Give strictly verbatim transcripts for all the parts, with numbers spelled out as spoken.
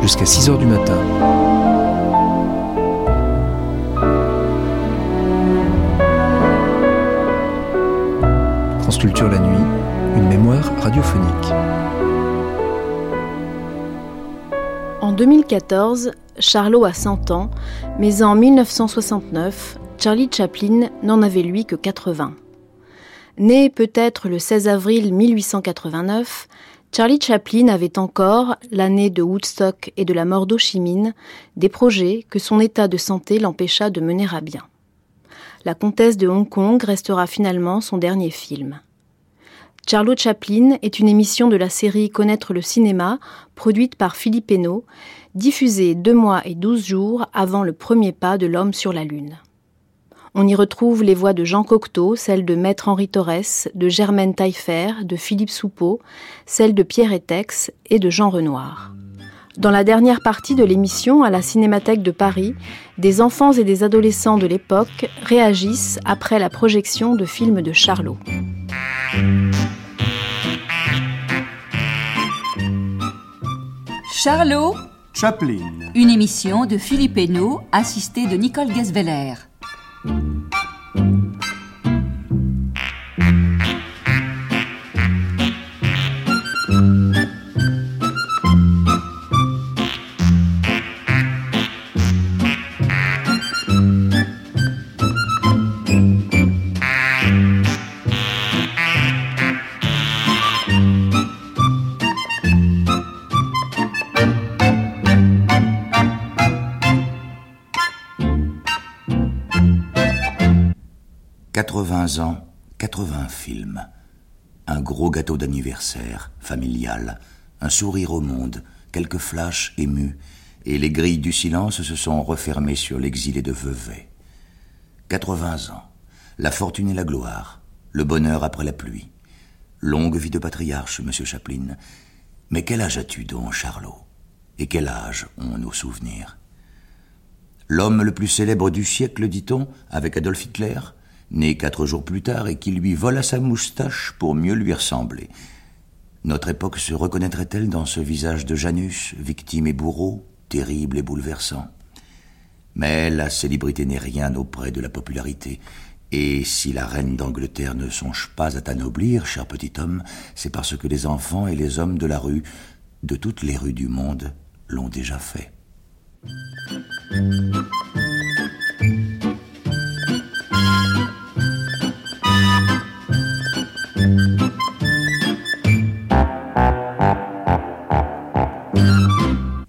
jusqu'à six heures du matin. France Culture la nuit, une mémoire radiophonique. En deux mille quatorze, Charlot a cent ans, mais en mille neuf cent soixante-neuf, Charlie Chaplin n'en avait lui que quatre-vingts. Né peut-être le seize avril mille huit cent quatre-vingt-neuf, Charlie Chaplin avait encore, l'année de Woodstock et de la mort d'Ho Chi Minh, des projets que son état de santé l'empêcha de mener à bien. La Comtesse de Hong Kong restera finalement son dernier film. Charlot Chaplin est une émission de la série Connaître le cinéma, produite par Philippe Esnault, diffusée deux mois et douze jours avant le premier pas de l'homme sur la lune. On y retrouve les voix de Jean Cocteau, celles de Maître Henri Torrès, de Germaine Tailleferre, de Philippe Soupault, celles de Pierre Étaix et de Jean Renoir. Dans la dernière partie de l'émission à la Cinémathèque de Paris, des enfants et des adolescents de l'époque réagissent après la projection de films de Charlot. Charlot Chaplin. Une émission de Philippe Esnault, assistée de Nicole Guesveller. quatre-vingts ans, quatre-vingts films, un gros gâteau d'anniversaire, familial, un sourire au monde, quelques flashs émus, et les grilles du silence se sont refermées sur l'exilé de Vevey. quatre-vingts ans, la fortune et la gloire, le bonheur après la pluie. Longue vie de patriarche, monsieur Chaplin. Mais quel âge as-tu donc, Charlot ? Et quel âge ont nos souvenirs ? L'homme le plus célèbre du siècle, dit-on, avec Adolf Hitler ? Né quatre jours plus tard et qui lui vola sa moustache pour mieux lui ressembler. Notre époque se reconnaîtrait-elle dans ce visage de Janus, victime et bourreau, terrible et bouleversant ? Mais la célébrité n'est rien auprès de la popularité, et si la reine d'Angleterre ne songe pas à t'anoblir, cher petit homme, c'est parce que les enfants et les hommes de la rue, de toutes les rues du monde, l'ont déjà fait.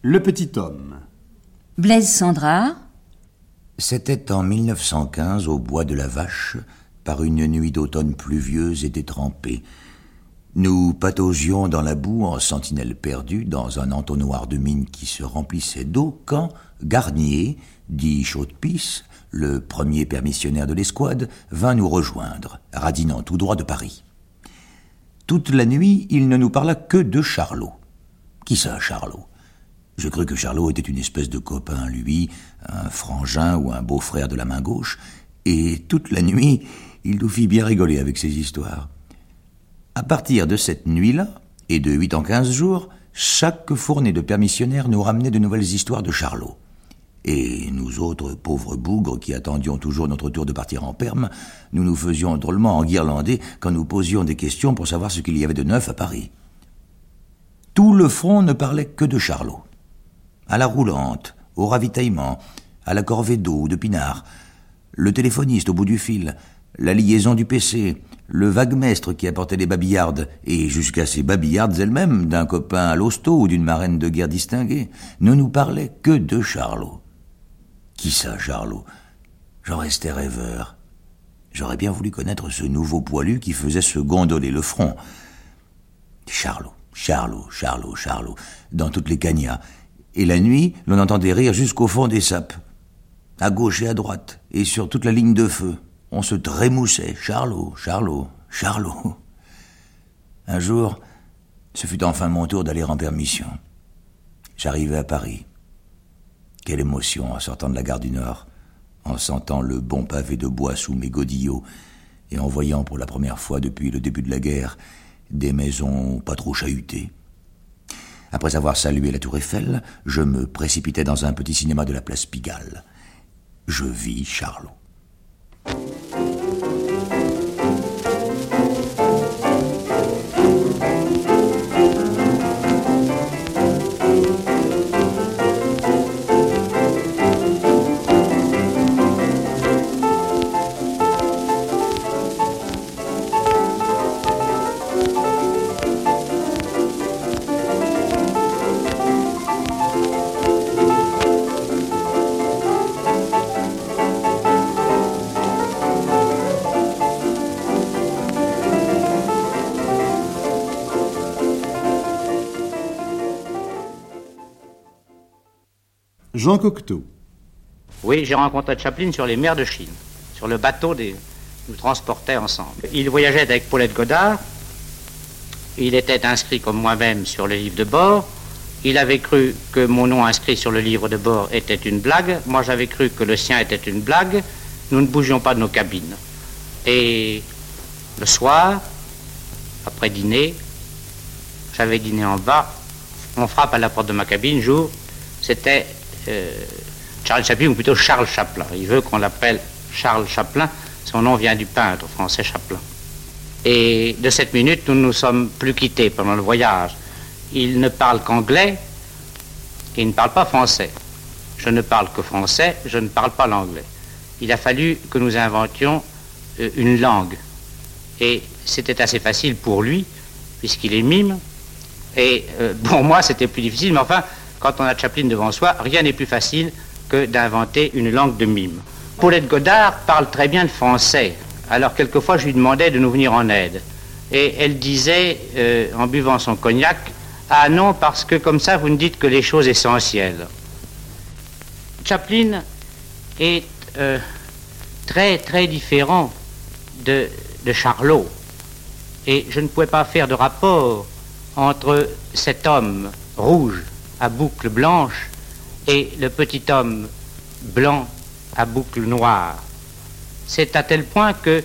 Le petit homme. Blaise Cendrars. C'était en mille neuf cent quinze au bois de la Vache, par une nuit d'automne pluvieuse et détrempée. Nous pataugions dans la boue en sentinelle perdue dans un entonnoir de mine qui se remplissait d'eau quand Garnier, dit Chaudpice, le premier permissionnaire de l'escouade, vint nous rejoindre, radinant tout droit de Paris. Toute la nuit, il ne nous parla que de Charlot. Qui ça, Charlot ? Je crus que Charlot était une espèce de copain, lui, un frangin ou un beau-frère de la main gauche, et toute la nuit, il nous fit bien rigoler avec ses histoires. À partir de cette nuit-là, et de huit en quinze jours, chaque fournée de permissionnaires nous ramenait de nouvelles histoires de Charlot. Et nous autres pauvres bougres qui attendions toujours notre tour de partir en Perme, nous nous faisions drôlement enguirlander quand nous posions des questions pour savoir ce qu'il y avait de neuf à Paris. Tout le front ne parlait que de Charlot. À la roulante, au ravitaillement, à la corvée d'eau de Pinard, le téléphoniste au bout du fil, la liaison du P C, le vague-mestre qui apportait les babillardes, et jusqu'à ces babillardes elles-mêmes, d'un copain à l'hosto ou d'une marraine de guerre distinguée, ne nous parlait que de Charlot. Qui ça, Charlot ? J'en restais rêveur. J'aurais bien voulu connaître ce nouveau poilu qui faisait se gondoler le front. Charlot, Charlot, Charlot, Charlot, dans toutes les cagnas, Et la nuit, l'on entendait rire jusqu'au fond des sapes, à gauche et à droite, et sur toute la ligne de feu. On se trémoussait, Charlot, Charlot, Charlot. Un jour, ce fut enfin mon tour d'aller en permission. J'arrivais à Paris. Quelle émotion en sortant de la gare du Nord, en sentant le bon pavé de bois sous mes godillots, et en voyant pour la première fois depuis le début de la guerre des maisons pas trop chahutées. Après avoir salué la Tour Eiffel, je me précipitais dans un petit cinéma de la place Pigalle. Je vis Charlot. Jean Cocteau. Oui, j'ai rencontré Chaplin sur les mers de Chine, sur le bateau des... nous transportait ensemble. Il voyageait avec Paulette Godard, il était inscrit comme moi-même sur le livre de bord, il avait cru que mon nom inscrit sur le livre de bord était une blague, moi j'avais cru que le sien était une blague, nous ne bougions pas de nos cabines. Et le soir, après dîner, j'avais dîné en bas, on frappe à la porte de ma cabine, j'ouvre, c'était... Euh, Charlie Chaplin, ou plutôt Charles Chaplin. Il veut qu'on l'appelle Charles Chaplin. Son nom vient du peintre français Chaplin. Et de cette minute, nous ne nous sommes plus quittés pendant le voyage. Il ne parle qu'anglais et il ne parle pas français. Je ne parle que français, je ne parle pas l'anglais. Il a fallu que nous inventions euh, une langue. Et c'était assez facile pour lui, puisqu'il est mime. Et euh, pour moi, c'était plus difficile, mais enfin... Quand on a Chaplin devant soi, rien n'est plus facile que d'inventer une langue de mime. Paulette Godard parle très bien le français. Alors quelquefois, je lui demandais de nous venir en aide. Et elle disait, euh, en buvant son cognac, « Ah non, parce que comme ça, vous ne dites que les choses essentielles. » Chaplin est euh, très, très différent de, de Charlot. Et je ne pouvais pas faire de rapport entre cet homme rouge à boucle blanche et le petit homme blanc à boucle noire. C'est à tel point que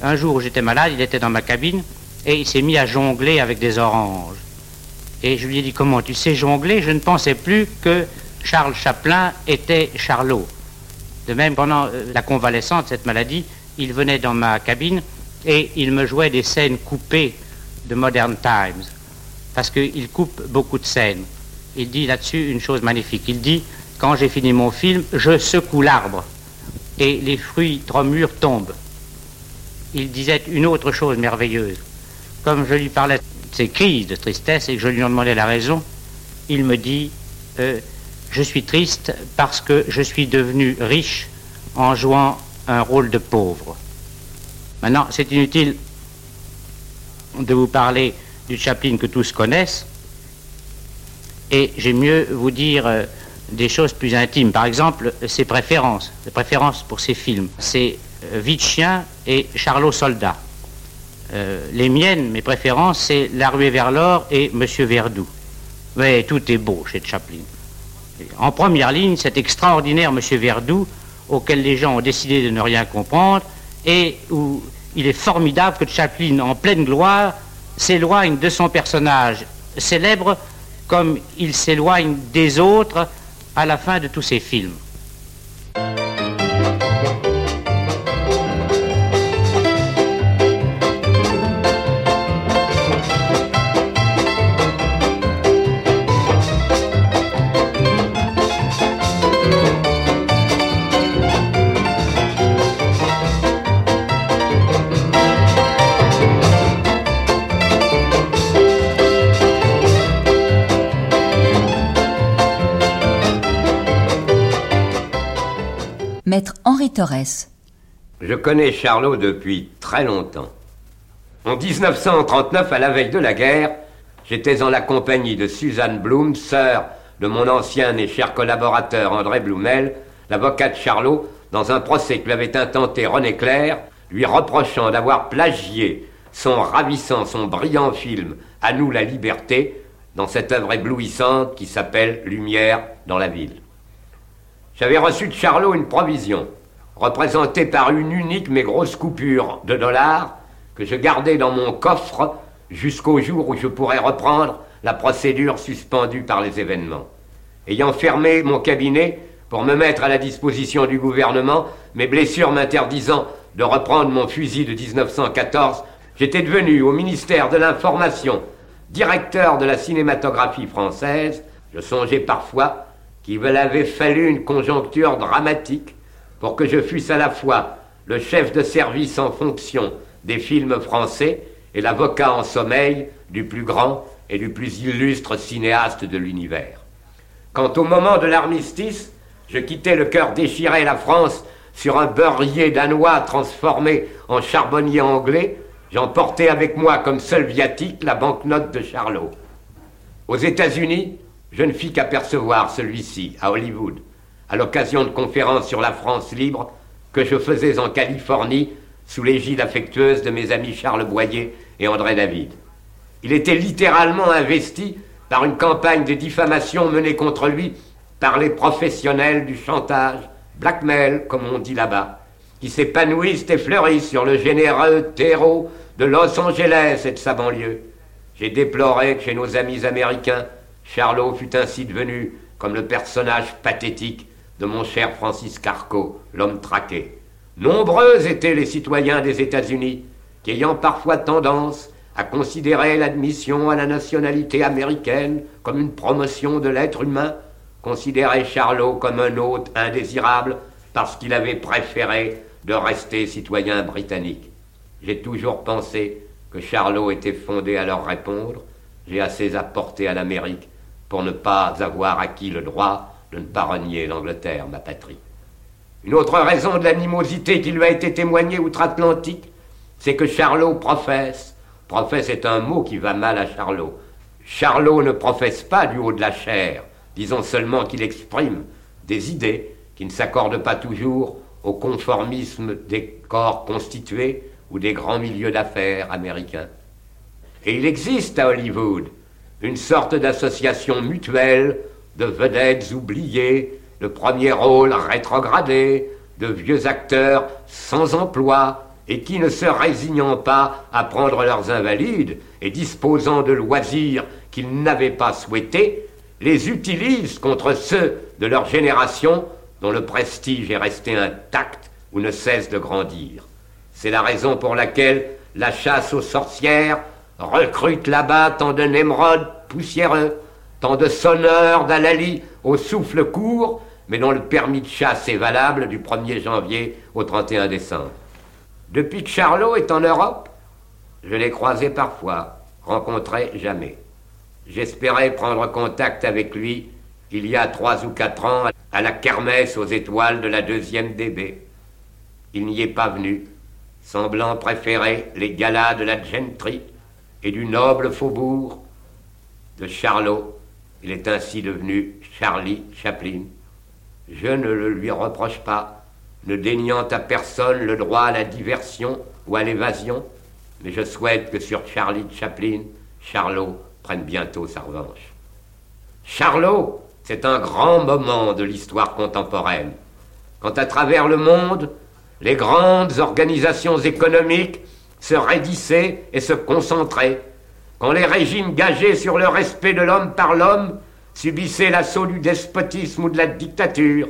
un jour j'étais malade, il était dans ma cabine et il s'est mis à jongler avec des oranges. Et je lui ai dit, comment tu sais jongler? Je ne pensais plus que Charles Chaplin était Charlot. De même, pendant la convalescence de cette maladie, il venait dans ma cabine et il me jouait des scènes coupées de Modern Times, parce qu'il coupe beaucoup de scènes. Il dit là-dessus une chose magnifique. Il dit, quand j'ai fini mon film, je secoue l'arbre et les fruits trop mûrs tombent. Il disait une autre chose merveilleuse. Comme je lui parlais de ses crises de tristesse et que je lui en demandais la raison, il me dit, euh, je suis triste parce que je suis devenu riche en jouant un rôle de pauvre. Maintenant, c'est inutile de vous parler du Chaplin que tous connaissent. Et j'aime mieux vous dire euh, des choses plus intimes. Par exemple, ses préférences, ses préférences pour ses films. C'est euh, Vie de Chien et Charlot Soldat. Euh, les miennes, mes préférences, c'est La Ruée vers l'or et Monsieur Verdoux. Mais tout est beau chez Chaplin. En première ligne, cet extraordinaire Monsieur Verdoux, auquel les gens ont décidé de ne rien comprendre, et où il est formidable que Chaplin, en pleine gloire, s'éloigne de son personnage célèbre, comme il s'éloigne des autres à la fin de tous ses films. Maître Henri Torrès. Je connais Charlot depuis très longtemps. En dix-neuf cent trente-neuf, à la veille de la guerre, j'étais en la compagnie de Suzanne Blum, sœur de mon ancien et cher collaborateur André Blumel, l'avocat de Charlot, dans un procès que lui avait intenté René Clair, lui reprochant d'avoir plagié son ravissant, son brillant film « À nous la liberté » dans cette œuvre éblouissante qui s'appelle « Lumière dans la ville ». J'avais reçu de Charlot une provision, représentée par une unique mais grosse coupure de dollars que je gardais dans mon coffre jusqu'au jour où je pourrais reprendre la procédure suspendue par les événements. Ayant fermé mon cabinet pour me mettre à la disposition du gouvernement, mes blessures m'interdisant de reprendre mon fusil de dix-neuf cent quatorze, j'étais devenu au ministère de l'Information directeur de la cinématographie française. Je songeais parfois qu'il me l'avait fallu une conjoncture dramatique pour que je fusse à la fois le chef de service en fonction des films français et l'avocat en sommeil du plus grand et du plus illustre cinéaste de l'univers. Quant au moment de l'armistice, je quittais le cœur déchiré la France sur un beurrier danois transformé en charbonnier anglais. J'emportais avec moi comme seul viatique la banknote de Charlot. Aux États-Unis, je ne fis qu'apercevoir celui-ci à Hollywood, à l'occasion de conférences sur la France libre que je faisais en Californie sous l'égide affectueuse de mes amis Charles Boyer et André David. Il était littéralement investi par une campagne de diffamation menée contre lui par les professionnels du chantage, blackmail comme on dit là-bas, qui s'épanouissent et fleurissent sur le généreux terreau de Los Angeles et de sa banlieue. J'ai déploré que chez nos amis américains, Charlot fut ainsi devenu comme le personnage pathétique de mon cher Francis Carco, l'homme traqué. Nombreux étaient les citoyens des États-Unis qui, ayant parfois tendance à considérer l'admission à la nationalité américaine comme une promotion de l'être humain, considéraient Charlot comme un hôte indésirable parce qu'il avait préféré de rester citoyen britannique. J'ai toujours pensé que Charlot était fondé à leur répondre. J'ai assez apporté à l'Amérique pour ne pas avoir acquis le droit de ne pas renier l'Angleterre, ma patrie. Une autre raison de l'animosité qui lui a été témoignée outre-Atlantique, c'est que Charlot professe. Professe est un mot qui va mal à Charlot. Charlot ne professe pas du haut de la chair, disons seulement qu'il exprime des idées qui ne s'accordent pas toujours au conformisme des corps constitués ou des grands milieux d'affaires américains. Et il existe à Hollywood une sorte d'association mutuelle de vedettes oubliées, de premiers rôles rétrogradés, de vieux acteurs sans emploi et qui, ne se résignant pas à prendre leurs invalides et disposant de loisirs qu'ils n'avaient pas souhaités, les utilisent contre ceux de leur génération dont le prestige est resté intact ou ne cesse de grandir. C'est la raison pour laquelle la chasse aux sorcières recrute là-bas tant de Nemrod poussiéreux, tant de sonneurs d'Alali au souffle court, mais dont le permis de chasse est valable du premier janvier au trente et un décembre. Depuis que Charlot est en Europe, je l'ai croisé parfois, rencontré jamais. J'espérais prendre contact avec lui il y a trois ou quatre ans à la kermesse aux étoiles de la deuxième D B. Il n'y est pas venu, semblant préférer les galas de la gentry et du noble faubourg de Charlot. Il est ainsi devenu Charlie Chaplin. Je ne le lui reproche pas, ne déniant à personne le droit à la diversion ou à l'évasion, mais je souhaite que sur Charlie Chaplin, Charlot prenne bientôt sa revanche. Charlot, c'est un grand moment de l'histoire contemporaine. Quand à travers le monde, les grandes organisations économiques se raidissaient et se concentraient, quand les régimes gagés sur le respect de l'homme par l'homme subissaient l'assaut du despotisme ou de la dictature,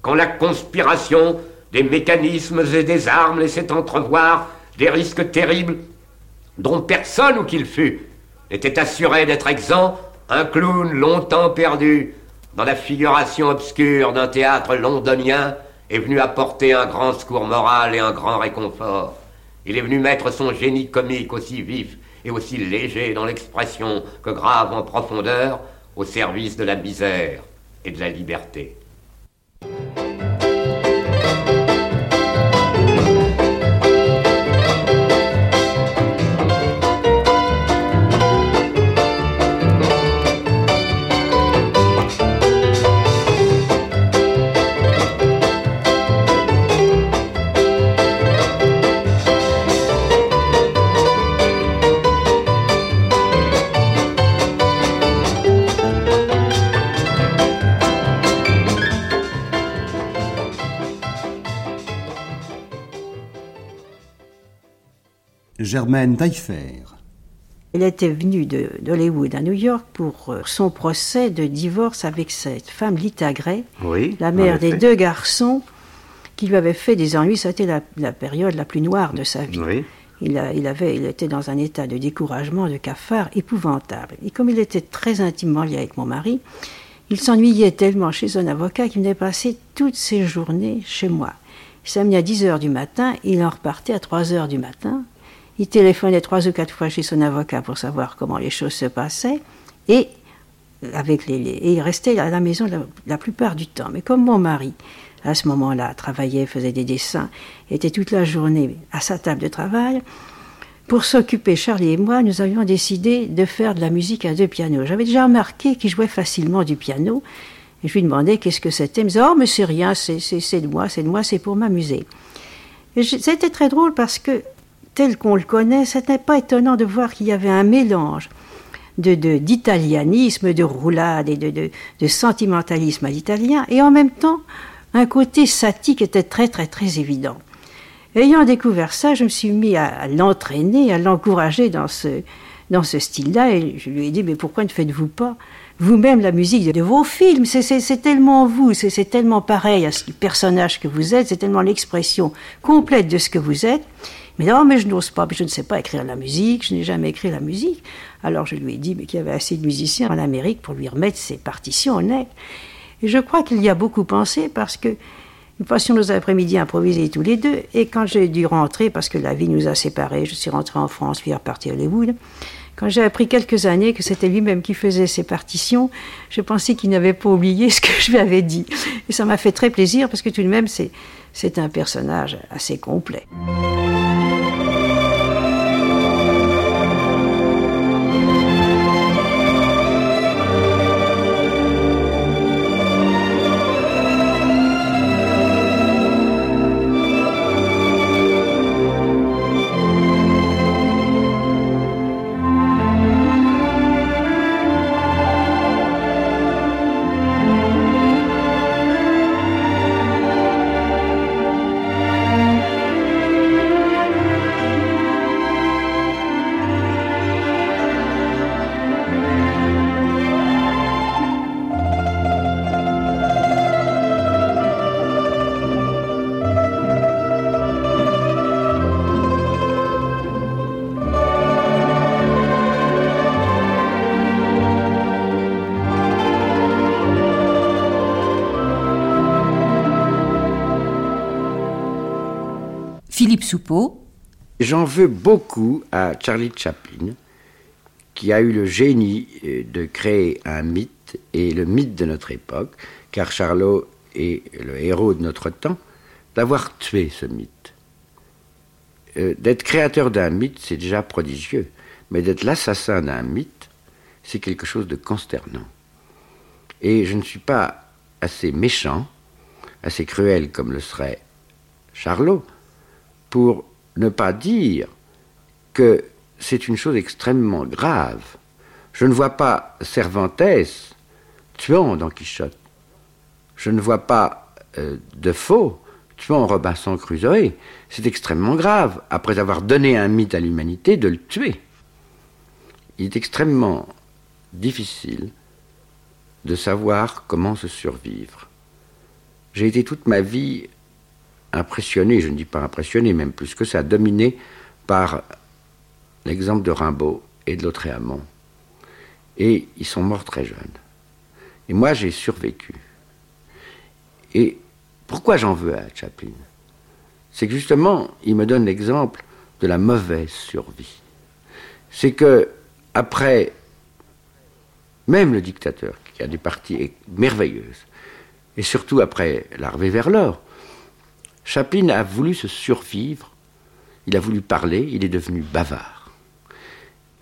quand la conspiration des mécanismes et des armes laissait entrevoir des risques terribles dont personne, où qu'il fût, n'était assuré d'être exempt, un clown longtemps perdu dans la figuration obscure d'un théâtre londonien est venu apporter un grand secours moral et un grand réconfort. Il est venu mettre son génie comique aussi vif et aussi léger dans l'expression que grave en profondeur, au service de la misère et de la liberté. Germaine Tailleferre. Elle était venue de, d'Hollywood à New York pour son procès de divorce avec cette femme Lytagret, oui, la mère des deux garçons qui lui avait fait des ennuis. Ça a été la, la période la plus noire de sa vie. Oui. Il, a, il, avait, il était dans un état de découragement, de cafard épouvantable. Et comme il était très intimement lié avec mon mari, il s'ennuyait tellement chez son avocat qu'il venait passer toutes ses journées chez moi. Il s'amenait à dix heures du matin, il en repartait à trois heures du matin. Il téléphonait trois ou quatre fois chez son avocat pour savoir comment les choses se passaient et, avec les, les, et il restait à la maison la, la plupart du temps. Mais comme mon mari, à ce moment-là, travaillait, faisait des dessins, était toute la journée à sa table de travail, pour s'occuper, Charlie et moi, nous avions décidé de faire de la musique à deux pianos. J'avais déjà remarqué qu'il jouait facilement du piano et je lui demandais qu'est-ce que c'était. Il me disait « Oh, mais c'est rien, c'est, c'est, c'est de moi, c'est de moi, c'est pour m'amuser. » Et je, c'était très drôle parce que tel qu'on le connaît, ce n'était pas étonnant de voir qu'il y avait un mélange de, de, d'italianisme, de roulade et de, de, de sentimentalisme à l'italien, et en même temps, un côté satique était très très très évident. Ayant découvert ça, je me suis mis à, à l'entraîner, à l'encourager dans ce, dans ce style-là, et je lui ai dit « Mais pourquoi ne faites-vous pas vous-même la musique de, de vos films ? C'est, c'est, c'est tellement vous, c'est, c'est tellement pareil à ce personnage que vous êtes, c'est tellement l'expression complète de ce que vous êtes. » Mais non, mais je n'ose pas, je ne sais pas écrire la musique, je n'ai jamais écrit la musique. Alors je lui ai dit mais qu'il y avait assez de musiciens en Amérique pour lui remettre ses partitions au nez. Et je crois qu'il y a beaucoup pensé parce que nous passions nos après-midi improvisés tous les deux. Et quand j'ai dû rentrer, parce que la vie nous a séparés, je suis rentrée en France, puis repartie à Hollywood, quand j'ai appris quelques années que c'était lui-même qui faisait ses partitions, je pensais qu'il n'avait pas oublié ce que je lui avais dit. Et ça m'a fait très plaisir parce que tout de même, c'est, c'est un personnage assez complet. Philippe Soupault. J'en veux beaucoup à Charlie Chaplin, qui a eu le génie de créer un mythe, et le mythe de notre époque, car Charlot est le héros de notre temps, d'avoir tué ce mythe. Euh, d'être créateur d'un mythe, c'est déjà prodigieux, mais d'être l'assassin d'un mythe, c'est quelque chose de consternant. Et je ne suis pas assez méchant, assez cruel comme le serait Charlot, pour ne pas dire que c'est une chose extrêmement grave. Je ne vois pas Cervantes tuant Don Quichotte. Je ne vois pas euh, Defoe tuant Robinson Crusoe. C'est extrêmement grave, après avoir donné un mythe à l'humanité, de le tuer. Il est extrêmement difficile de savoir comment se survivre. J'ai été toute ma vie impressionné, je ne dis pas impressionné, même plus que ça, dominé par l'exemple de Rimbaud et de Lautréamont. Et ils sont morts très jeunes. Et moi, j'ai survécu. Et pourquoi j'en veux à Chaplin ? C'est que justement, il me donne l'exemple de la mauvaise survie. C'est que, après, même le dictateur, qui a des parties merveilleuses, et surtout après La Ruée vers l'or, Chaplin a voulu se survivre, il a voulu parler, il est devenu bavard.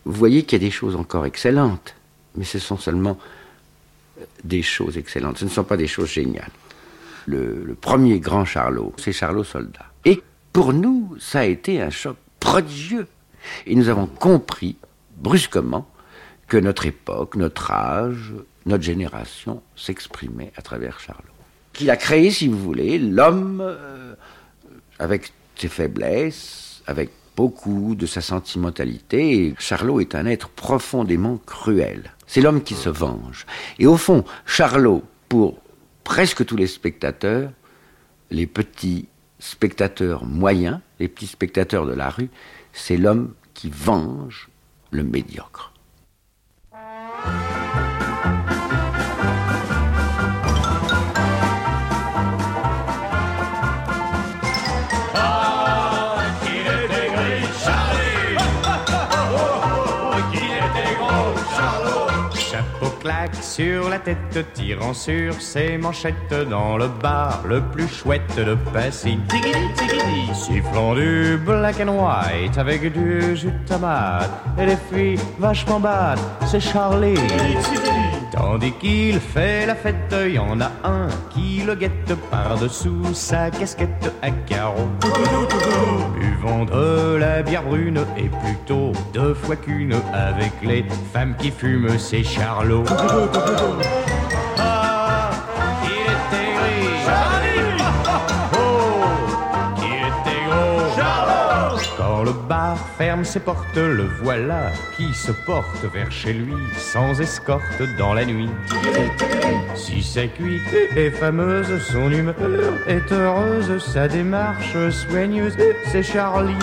Vous voyez qu'il y a des choses encore excellentes, mais ce sont seulement des choses excellentes, ce ne sont pas des choses géniales. Le, le premier grand Charlot, c'est Charlot Soldat. Et pour nous, ça a été un choc prodigieux. Et nous avons compris, brusquement, que notre époque, notre âge, notre génération s'exprimait à travers Charlot. Qu'il a créé, si vous voulez, l'homme euh, avec ses faiblesses, avec beaucoup de sa sentimentalité. Et Charlot est un être profondément cruel. C'est l'homme qui se venge. Et au fond, Charlot, pour presque tous les spectateurs, les petits spectateurs moyens, les petits spectateurs de la rue, c'est l'homme qui venge le médiocre. Sur la tête, tirant sur ses manchettes, dans le bar le plus chouette de Passy, sifflant du black and white avec du jus de tomate et des filles vachement bad, c'est Charlie. Tandis qu'il fait la fête, y en a un qui le guette par-dessous sa casquette à carreaux, buvant de la bière brune et plutôt deux fois qu'une avec les femmes qui fument, c'est Charlot. Ah, il était gris, Charlie. Oh, il était gros, Charlot. Quand le bar ferme ses portes, le voilà qui se porte vers chez lui sans escorte dans la nuit. Si sa cuite est fameuse, son humeur est heureuse, sa démarche soigneuse, c'est Charlie.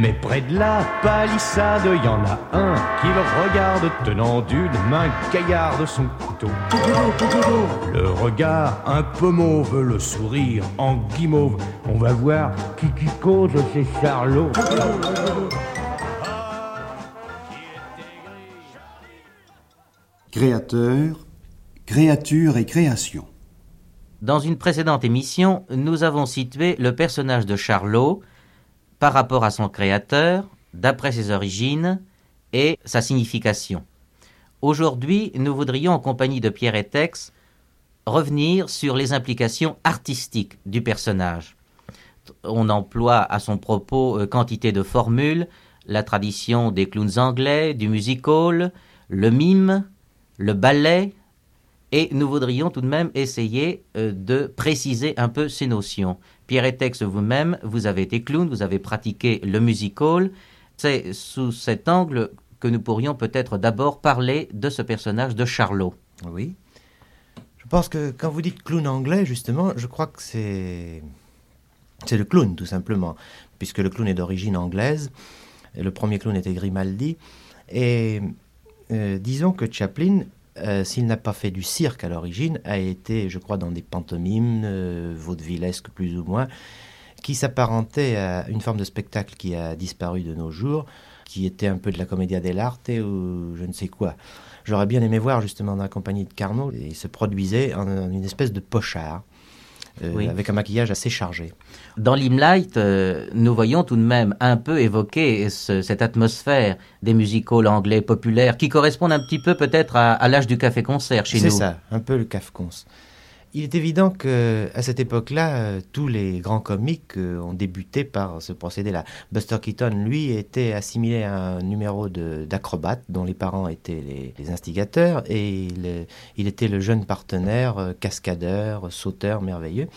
Mais près de la palissade, y en a un qui le regarde tenant d'une main gaillarde son couteau. Le regard un peu mauve, le sourire en guimauve. On va voir qui qui cause, c'est Charlot. Créateur, créature et création. Dans une précédente émission, nous avons situé le personnage de Charlot par rapport à son créateur, d'après ses origines et sa signification. Aujourd'hui, nous voudrions, en compagnie de Pierre Étaix, revenir sur les implications artistiques du personnage. On emploie à son propos euh, quantité de formules, la tradition des clowns anglais, du music hall, le mime, le ballet, et nous voudrions tout de même essayer euh, de préciser un peu ces notions. Pierre Étaix, vous-même, vous avez été clown, vous avez pratiqué le music hall. C'est sous cet angle que nous pourrions peut-être d'abord parler de ce personnage de Charlot. Oui, je pense que quand vous dites clown anglais, justement, je crois que c'est... C'est le clown, tout simplement, puisque le clown est d'origine anglaise. Le premier clown était Grimaldi. Et euh, disons que Chaplin, euh, s'il n'a pas fait du cirque à l'origine, a été, je crois, dans des pantomimes, euh, vaudevillesques plus ou moins, qui s'apparentaient à une forme de spectacle qui a disparu de nos jours, qui était un peu de la commedia dell'arte ou je ne sais quoi. J'aurais bien aimé voir, justement, dans la compagnie de Carnot, il se produisait en, en une espèce de pochard. Euh, oui. Avec un maquillage assez chargé. Dans Limelight, euh, nous voyons tout de même un peu évoquer ce, cette atmosphère des musicals anglais populaires qui correspondent un petit peu peut-être à, à l'âge du café-concert chez nous. C'est ça, un peu le café-concert. Il est évident qu'à cette époque-là, tous les grands comiques ont débuté par ce procédé-là. Buster Keaton, lui, était assimilé à un numéro de, d'acrobate dont les parents étaient les, les instigateurs, et il, il était le jeune partenaire, cascadeur, sauteur merveilleux.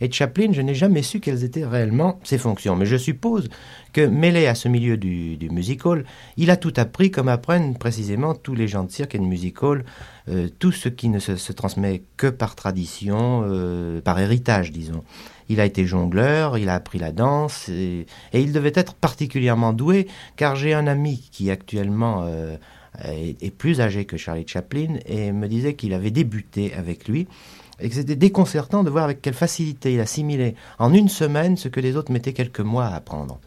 Et Chaplin, je n'ai jamais su quelles étaient réellement ses fonctions. Mais je suppose que, mêlé à ce milieu du, du music-hall, il a tout appris, comme apprennent précisément tous les gens de cirque et de music-hall, euh, tout ce qui ne se, se transmet que par tradition, euh, par héritage, disons. Il a été jongleur, il a appris la danse, et, et il devait être particulièrement doué, car j'ai un ami qui actuellement euh, est, est plus âgé que Charlie Chaplin, et me disait qu'il avait débuté avec lui, et que c'était déconcertant de voir avec quelle facilité il assimilait en une semaine ce que les autres mettaient quelques mois à apprendre.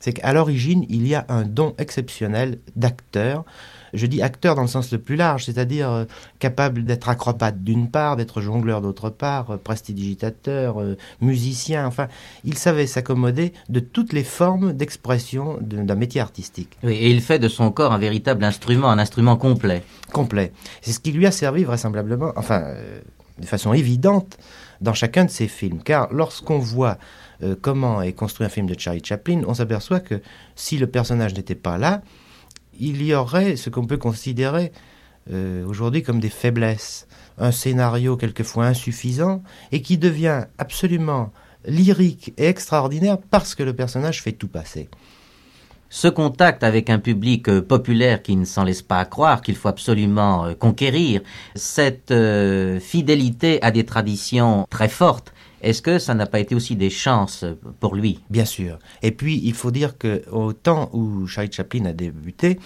C'est qu'à l'origine, il y a un don exceptionnel d'acteur. Je dis acteur dans le sens le plus large, c'est-à-dire euh, capable d'être acrobate d'une part, d'être jongleur d'autre part, euh, prestidigitateur, euh, musicien, enfin, il savait s'accommoder de toutes les formes d'expression de, d'un métier artistique. Oui, et il fait de son corps un véritable instrument, un instrument complet. Complet. C'est ce qui lui a servi vraisemblablement, enfin... Euh, de façon évidente dans chacun de ses films. Car lorsqu'on voit euh, comment est construit un film de Charlie Chaplin, on s'aperçoit que si le personnage n'était pas là, il y aurait ce qu'on peut considérer euh, aujourd'hui comme des faiblesses. Un scénario quelquefois insuffisant et qui devient absolument lyrique et extraordinaire parce que le personnage fait tout passer. Ce contact avec un public euh, populaire qui ne s'en laisse pas croire, qu'il faut absolument euh, conquérir, cette euh, fidélité à des traditions très fortes, est-ce que ça n'a pas été aussi des chances pour lui? Bien sûr. Et puis, il faut dire qu'au temps où Charlie Chaplin a débuté,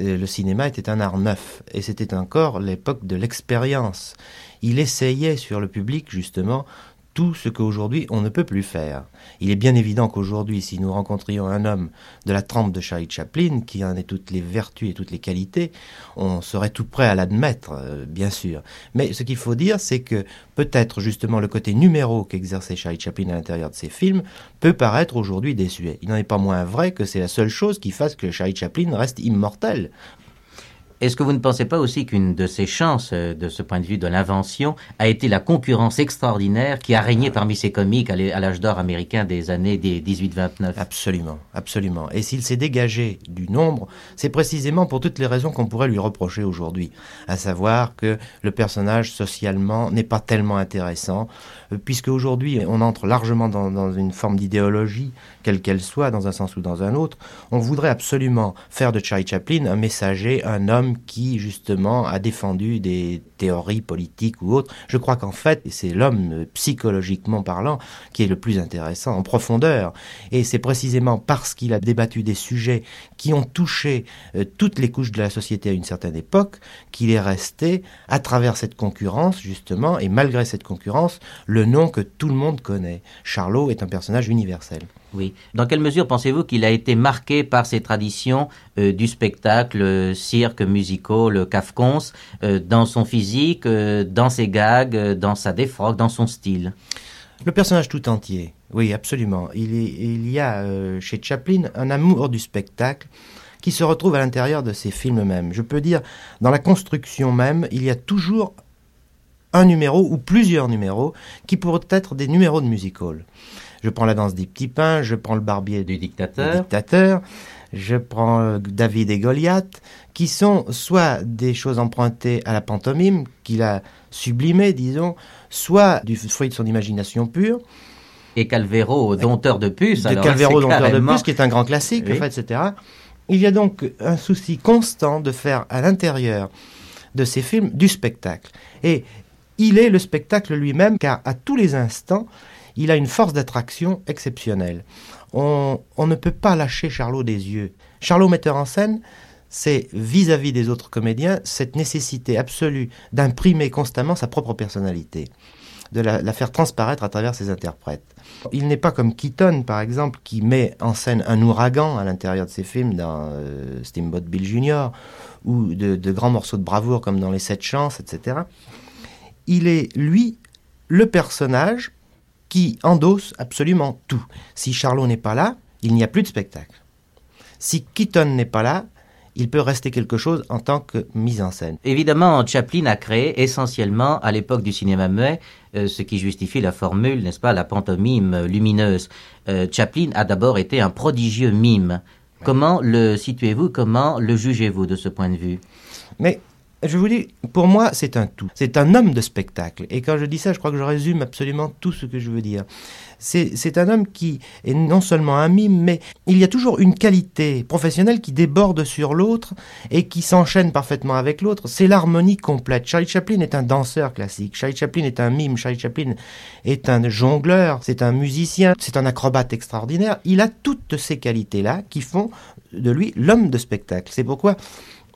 euh, le cinéma était un art neuf, et c'était encore l'époque de l'expérience. Il essayait sur le public, justement, tout ce qu'aujourd'hui on ne peut plus faire. Il est bien évident qu'aujourd'hui, si nous rencontrions un homme de la trempe de Charlie Chaplin, qui en ait toutes les vertus et toutes les qualités, on serait tout prêt à l'admettre, euh, bien sûr. Mais ce qu'il faut dire, c'est que peut-être justement le côté numéro qu'exerçait Charlie Chaplin à l'intérieur de ses films peut paraître aujourd'hui désuet. Il n'en est pas moins vrai que c'est la seule chose qui fasse que Charlie Chaplin reste immortel. Est-ce que vous ne pensez pas aussi qu'une de ses chances, de ce point de vue de l'invention, a été la concurrence extraordinaire qui a régné parmi ses comiques à l'âge d'or américain des années des dix-huit vingt-neuf? Absolument, absolument. Et s'il s'est dégagé du nombre, c'est précisément pour toutes les raisons qu'on pourrait lui reprocher aujourd'hui, à savoir que le personnage socialement n'est pas tellement intéressant, puisque aujourd'hui on entre largement dans, dans une forme d'idéologie, quelle qu'elle soit, dans un sens ou dans un autre. On voudrait absolument faire de Charlie Chaplin un messager, un homme qui, justement, a défendu des théories politiques ou autres. Je crois qu'en fait, c'est l'homme, psychologiquement parlant, qui est le plus intéressant, en profondeur. Et c'est précisément parce qu'il a débattu des sujets qui ont touché euh, toutes les couches de la société à une certaine époque, qu'il est resté, à travers cette concurrence, justement, et malgré cette concurrence, le nom que tout le monde connaît. Charlot est un personnage universel. Oui. Dans quelle mesure pensez-vous qu'il a été marqué par ces traditions euh, du spectacle, euh, cirque, musicaux, le cafconce, euh, dans son physique, euh, dans ses gags, euh, dans sa défroque, dans son style? Le personnage tout entier, oui, absolument. Il, est, il y a euh, chez Chaplin un amour du spectacle qui se retrouve à l'intérieur de ses films même. Je peux dire, dans la construction même, il y a toujours un numéro ou plusieurs numéros qui pourraient être des numéros de music-hall. Je prends la danse des petits pains, je prends le barbier du dictateur, du dictateur je prends euh, David et Goliath, qui sont soit des choses empruntées à la pantomime, qu'il a sublimée, disons, soit du fruit de son imagination pure. Et Calvero, dompteur de puces. De alors, Calvero, dompteur carrément... de puces, qui est un grand classique, oui. En fait, et cetera. Il y a donc un souci constant de faire à l'intérieur de ces films du spectacle. Et il est le spectacle lui-même, car à tous les instants, il a une force d'attraction exceptionnelle. On, on ne peut pas lâcher Charlot des yeux. Charlot, metteur en scène, c'est vis-à-vis des autres comédiens cette nécessité absolue d'imprimer constamment sa propre personnalité, de la, la faire transparaître à travers ses interprètes. Il n'est pas comme Keaton, par exemple, qui met en scène un ouragan à l'intérieur de ses films, dans euh, Steamboat Bill Junior, ou de, de grands morceaux de bravoure comme dans Les Sept Chances, et cetera. Il est, lui, le personnage qui endosse absolument tout. Si Charlot n'est pas là, il n'y a plus de spectacle. Si Keaton n'est pas là, il peut rester quelque chose en tant que mise en scène. Évidemment, Chaplin a créé essentiellement, à l'époque du cinéma muet, euh, ce qui justifie la formule, n'est-ce pas, la pantomime lumineuse. Euh, Chaplin a d'abord été un prodigieux mime. Ouais. Comment le situez-vous, comment le jugez-vous de ce point de vue? Mais... Je vous dis, pour moi, c'est un tout. C'est un homme de spectacle. Et quand je dis ça, je crois que je résume absolument tout ce que je veux dire. C'est, c'est un homme qui est non seulement un mime, mais il y a toujours une qualité professionnelle qui déborde sur l'autre et qui s'enchaîne parfaitement avec l'autre. C'est l'harmonie complète. Charlie Chaplin est un danseur classique. Charlie Chaplin est un mime. Charlie Chaplin est un jongleur. C'est un musicien. C'est un acrobate extraordinaire. Il a toutes ces qualités-là qui font de lui l'homme de spectacle. C'est pourquoi...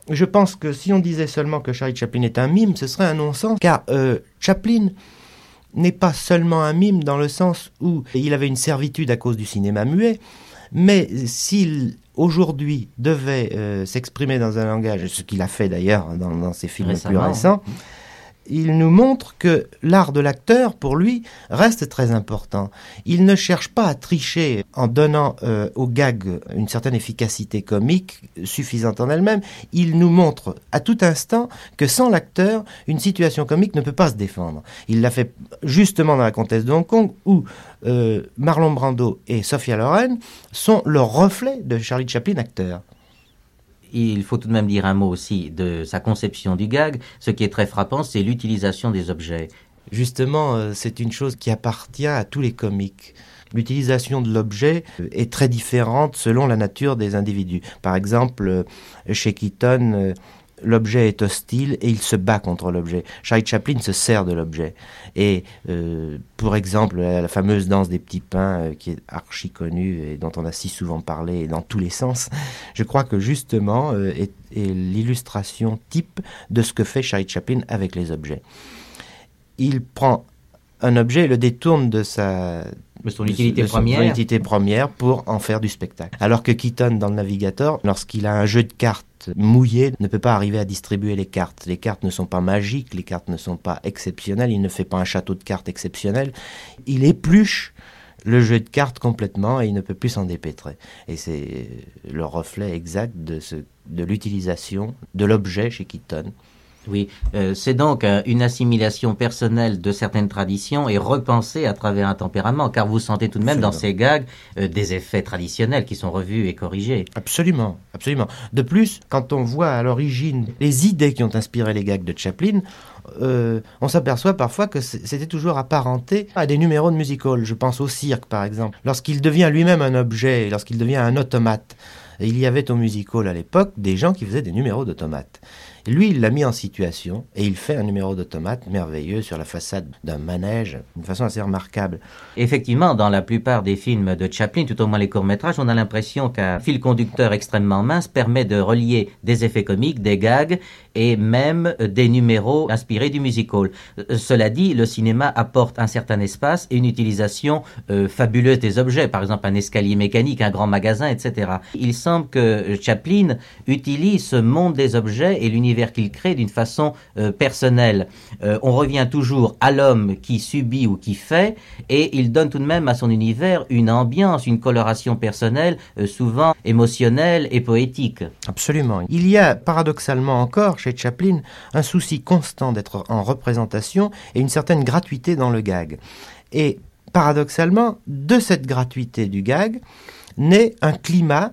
Je pense que si on disait seulement que Charlie Chaplin est un mime, ce serait un non-sens, car euh, Chaplin n'est pas seulement un mime dans le sens où il avait une servitude à cause du cinéma muet, mais s'il, aujourd'hui, devait euh, s'exprimer dans un langage, ce qu'il a fait d'ailleurs dans, dans ses films les plus récents, il nous montre que l'art de l'acteur, pour lui, reste très important. Il ne cherche pas à tricher en donnant euh, au gag une certaine efficacité comique suffisante en elle-même. Il nous montre à tout instant que sans l'acteur, une situation comique ne peut pas se défendre. Il l'a fait justement dans La Comtesse de Hong Kong, où euh, Marlon Brando et Sophia Loren sont le reflet de Charlie Chaplin, acteur. Il faut tout de même dire un mot aussi de sa conception du gag. Ce qui est très frappant, c'est l'utilisation des objets. Justement, c'est une chose qui appartient à tous les comiques. L'utilisation de l'objet est très différente selon la nature des individus. Par exemple, chez Keaton, l'objet est hostile et il se bat contre l'objet. Charlie Chaplin se sert de l'objet. Et euh, pour exemple, la, la fameuse danse des petits pains euh, qui est archi connue et dont on a si souvent parlé et dans tous les sens, je crois que justement euh, est, est l'illustration type de ce que fait Charlie Chaplin avec les objets. Il prend un objet et le détourne de sa... De son, utilité de son utilité première pour en faire du spectacle. Alors que Keaton, dans le Navigator, lorsqu'il a un jeu de cartes mouillé, ne peut pas arriver à distribuer les cartes. Les cartes ne sont pas magiques, les cartes ne sont pas exceptionnelles, il ne fait pas un château de cartes exceptionnel. Il épluche le jeu de cartes complètement et il ne peut plus s'en dépêtrer. Et c'est le reflet exact de, ce, de l'utilisation de l'objet chez Keaton. Oui, euh, c'est donc euh, une assimilation personnelle de certaines traditions et repensée à travers un tempérament, car vous sentez tout de même absolument. Dans ces gags euh, des effets traditionnels qui sont revus et corrigés. Absolument, absolument. De plus, quand on voit à l'origine les idées qui ont inspiré les gags de Chaplin, euh, on s'aperçoit parfois que c'était toujours apparenté à des numéros de music-hall. Je pense au cirque, par exemple. Lorsqu'il devient lui-même un objet, lorsqu'il devient un automate, il y avait au music-hall à l'époque des gens qui faisaient des numéros d'automates. Lui, il l'a mis en situation et il fait un numéro d'automate merveilleux sur la façade d'un manège, d'une façon assez remarquable. Effectivement, dans la plupart des films de Chaplin, tout au moins les courts-métrages, on a l'impression qu'un fil conducteur extrêmement mince permet de relier des effets comiques, des gags et même des numéros inspirés du music-hall. Cela dit, le cinéma apporte un certain espace et une utilisation euh, fabuleuse des objets, par exemple un escalier mécanique, un grand magasin, et cetera. Il semble que Chaplin utilise ce monde des objets et l'univers qu'il crée d'une façon euh, personnelle. Euh, on revient toujours à l'homme qui subit ou qui fait, et il donne tout de même à son univers une ambiance, une coloration personnelle, euh, souvent émotionnelle et poétique. Absolument. Il y a paradoxalement encore chez Chaplin un souci constant d'être en représentation et une certaine gratuité dans le gag. Et paradoxalement, de cette gratuité du gag naît un climat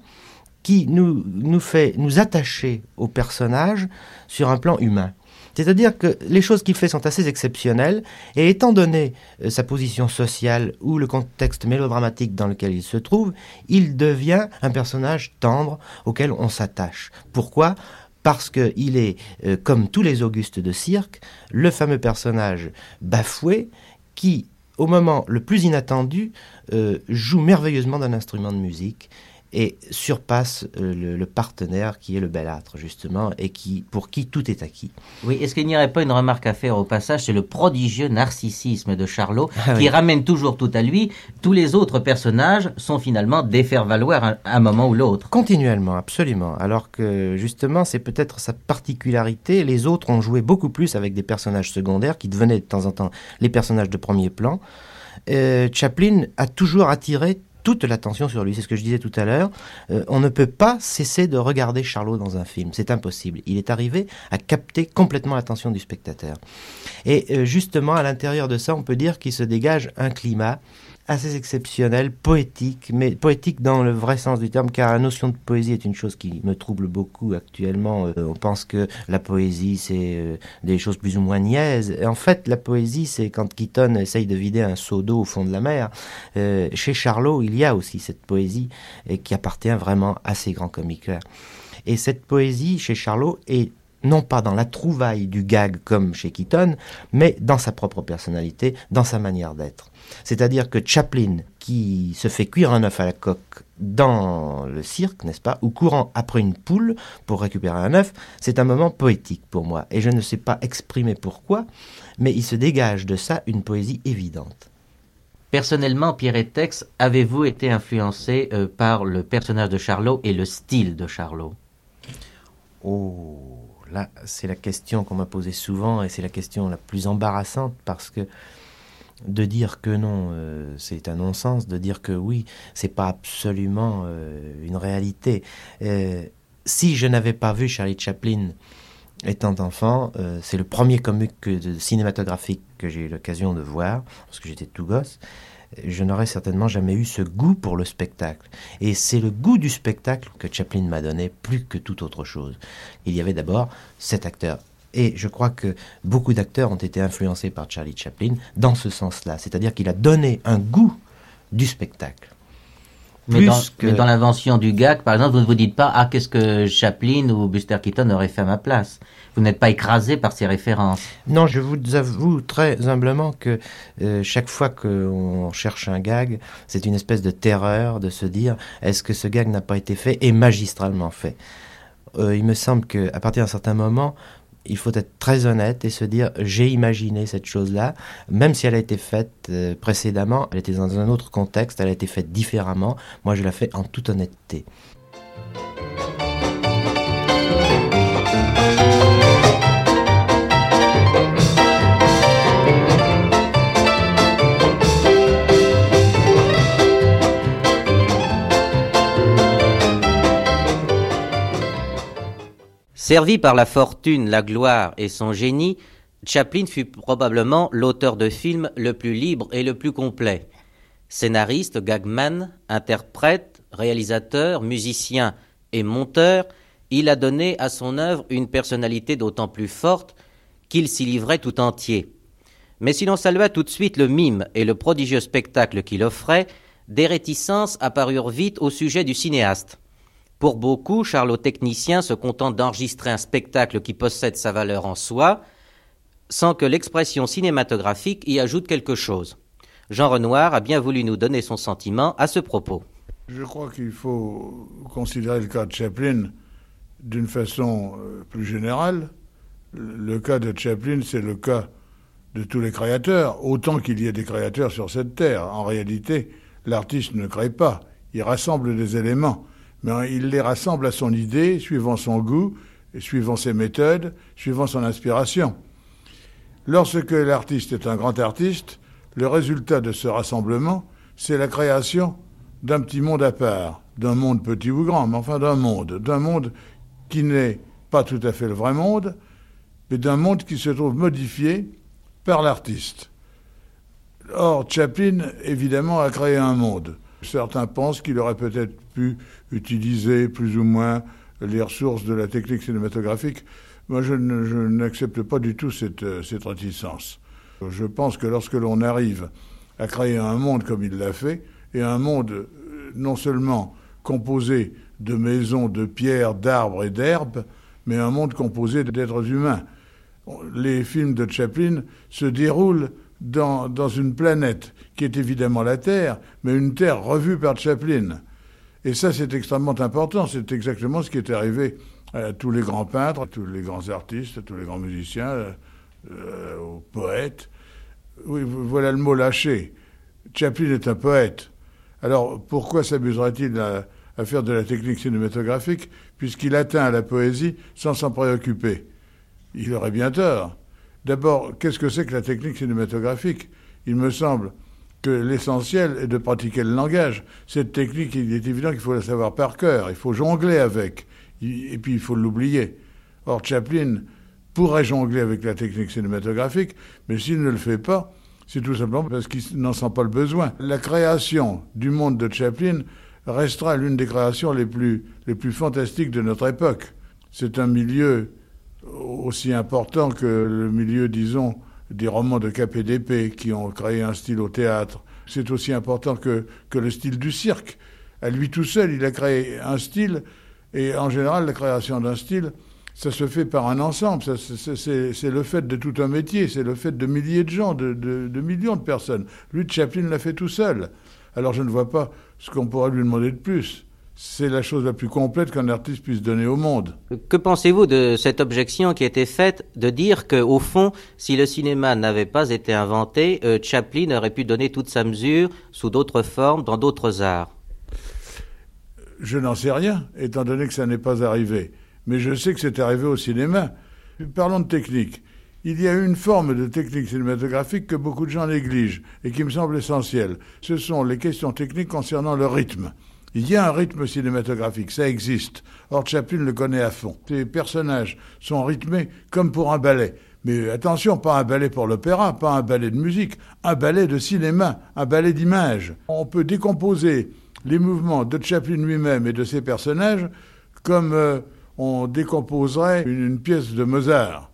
qui nous, nous fait nous attacher au personnage sur un plan humain. C'est-à-dire que les choses qu'il fait sont assez exceptionnelles, et étant donné euh, sa position sociale ou le contexte mélodramatique dans lequel il se trouve, il devient un personnage tendre auquel on s'attache. Pourquoi ? Parce qu'il est, euh, comme tous les Augustes de cirque, le fameux personnage bafoué qui, au moment le plus inattendu, euh, joue merveilleusement d'un instrument de musique, et surpasse euh, le, le partenaire qui est le belâtre, justement, et qui, pour qui tout est acquis. Oui, est-ce qu'il n'y aurait pas une remarque à faire au passage? C'est le prodigieux narcissisme de Charlot, ah, qui oui. ramène toujours tout à lui. Tous les autres personnages sont finalement des faire-valoir à un moment ou l'autre. Continuellement, absolument. Alors que, justement, c'est peut-être sa particularité. Les autres ont joué beaucoup plus avec des personnages secondaires qui devenaient de temps en temps les personnages de premier plan. Euh, Chaplin a toujours attiré toute l'attention sur lui, c'est ce que je disais tout à l'heure. Euh, on ne peut pas cesser de regarder Charlot dans un film, c'est impossible. Il est arrivé à capter complètement l'attention du spectateur. Et euh, justement, à l'intérieur de ça, on peut dire qu'il se dégage un climat assez exceptionnel, poétique, mais poétique dans le vrai sens du terme, car la notion de poésie est une chose qui me trouble beaucoup actuellement. Euh, on pense que la poésie, c'est euh, des choses plus ou moins niaises. Et en fait, la poésie, c'est quand Keaton essaye de vider un seau d'eau au fond de la mer. Euh, chez Charlot, il y a aussi cette poésie et qui appartient vraiment à ces grands comiqueurs. Et cette poésie, chez Charlot, est non pas dans la trouvaille du gag comme chez Keaton, mais dans sa propre personnalité, dans sa manière d'être. C'est-à-dire que Chaplin, qui se fait cuire un œuf à la coque dans le cirque, n'est-ce pas, ou courant après une poule pour récupérer un œuf, c'est un moment poétique pour moi. Et je ne sais pas exprimer pourquoi, mais il se dégage de ça une poésie évidente. Personnellement, Pierre Étaix, avez-vous été influencé euh, par le personnage de Charlot et le style de Charlot ? Oh... Là, c'est la question qu'on m'a posée souvent et c'est la question la plus embarrassante parce que de dire que non, euh, c'est un non-sens, de dire que oui, c'est pas absolument euh, une réalité. Euh, si je n'avais pas vu Charlie Chaplin étant enfant, euh, c'est le premier comique cinématographique que j'ai eu l'occasion de voir, parce que j'étais tout gosse, je n'aurais certainement jamais eu ce goût pour le spectacle. Et c'est le goût du spectacle que Chaplin m'a donné plus que toute autre chose. Il y avait d'abord cet acteur Et je crois que beaucoup d'acteurs ont été influencés par Charlie Chaplin dans ce sens-là. C'est-à-dire qu'il a donné un goût du spectacle. Mais dans, que... mais dans l'invention du gag, par exemple, vous ne vous dites pas « Ah, qu'est-ce que Chaplin ou Buster Keaton auraient fait à ma place ?» Vous n'êtes pas écrasé par ces références. Non, je vous avoue très humblement que euh, chaque fois qu'on cherche un gag, c'est une espèce de terreur de se dire « Est-ce que ce gag n'a pas été fait et magistralement fait ?» euh, Il me semble qu'à partir d'un certain moment... il faut être très honnête et se dire « j'ai imaginé cette chose-là », même si elle a été faite euh, précédemment, elle était dans un autre contexte, elle a été faite différemment, moi je la fais en toute honnêteté. Servi par la fortune, la gloire et son génie, Chaplin fut probablement l'auteur de films le plus libre et le plus complet. Scénariste, gagman, interprète, réalisateur, musicien et monteur, il a donné à son œuvre une personnalité d'autant plus forte qu'il s'y livrait tout entier. Mais si l'on salua tout de suite le mime et le prodigieux spectacle qu'il offrait, des réticences apparurent vite au sujet du cinéaste. Pour beaucoup, Charlot technicien se contente d'enregistrer un spectacle qui possède sa valeur en soi, sans que l'expression cinématographique y ajoute quelque chose. Jean Renoir a bien voulu nous donner son sentiment à ce propos. Je crois qu'il faut considérer le cas de Chaplin d'une façon plus générale. Le cas de Chaplin, c'est le cas de tous les créateurs, autant qu'il y ait des créateurs sur cette terre. En réalité, l'artiste ne crée pas, il rassemble des éléments. Mais il les rassemble à son idée, suivant son goût, suivant ses méthodes, suivant son inspiration. Lorsque l'artiste est un grand artiste, le résultat de ce rassemblement, c'est la création d'un petit monde à part, d'un monde petit ou grand, mais enfin d'un monde, d'un monde qui n'est pas tout à fait le vrai monde, mais d'un monde qui se trouve modifié par l'artiste. Or, Chaplin, évidemment, a créé un monde. Certains pensent qu'il aurait peut-être pu utiliser plus ou moins les ressources de la technique cinématographique. Moi, je, ne, je n'accepte pas du tout cette, cette réticence. Je pense que lorsque l'on arrive à créer un monde comme il l'a fait, et un monde non seulement composé de maisons, de pierres, d'arbres et d'herbes, mais un monde composé d'êtres humains. Les films de Chaplin se déroulent Dans, dans une planète qui est évidemment la Terre, mais une Terre revue par Chaplin. Et ça, c'est extrêmement important. C'est exactement ce qui est arrivé à tous les grands peintres, à tous les grands artistes, à tous les grands musiciens, euh, aux poètes. Oui, voilà le mot lâché. Chaplin est un poète. Alors, pourquoi s'abuserait-il à, à faire de la technique cinématographique, puisqu'il atteint la poésie sans s'en préoccuper? Il aurait bien tort. D'abord, qu'est-ce que c'est que la technique cinématographique? Il me semble que l'essentiel est de pratiquer le langage. Cette technique, il est évident qu'il faut la savoir par cœur, il faut jongler avec, et puis il faut l'oublier. Or, Chaplin pourrait jongler avec la technique cinématographique, mais s'il ne le fait pas, c'est tout simplement parce qu'il n'en sent pas le besoin. La création du monde de Chaplin restera l'une des créations les plus, les plus fantastiques de notre époque. C'est un milieu aussi important que le milieu, disons, des romans de cap et d'épée qui ont créé un style au théâtre. C'est aussi important que, que le style du cirque. À lui tout seul, il a créé un style, et en général, la création d'un style, ça se fait par un ensemble. Ça, c'est, c'est, c'est le fait de tout un métier, c'est le fait de milliers de gens, de, de, de millions de personnes. Lui, Chaplin l'a fait tout seul. Alors je ne vois pas ce qu'on pourrait lui demander de plus. C'est la chose la plus complète qu'un artiste puisse donner au monde. Que pensez-vous de cette objection qui a été faite de dire qu'au fond, si le cinéma n'avait pas été inventé, euh, Chaplin aurait pu donner toute sa mesure sous d'autres formes, dans d'autres arts? Je n'en sais rien, étant donné que ça n'est pas arrivé. Mais je sais que c'est arrivé au cinéma. Parlons de technique. Il y a une forme de technique cinématographique que beaucoup de gens négligent et qui me semble essentielle. Ce sont les questions techniques concernant le rythme. Il y a un rythme cinématographique, ça existe. Or, Chaplin le connaît à fond. Ses personnages sont rythmés comme pour un ballet. Mais attention, pas un ballet pour l'opéra, pas un ballet de musique, un ballet de cinéma, un ballet d'images. On peut décomposer les mouvements de Chaplin lui-même et de ses personnages comme euh, on décomposerait une, une pièce de Mozart.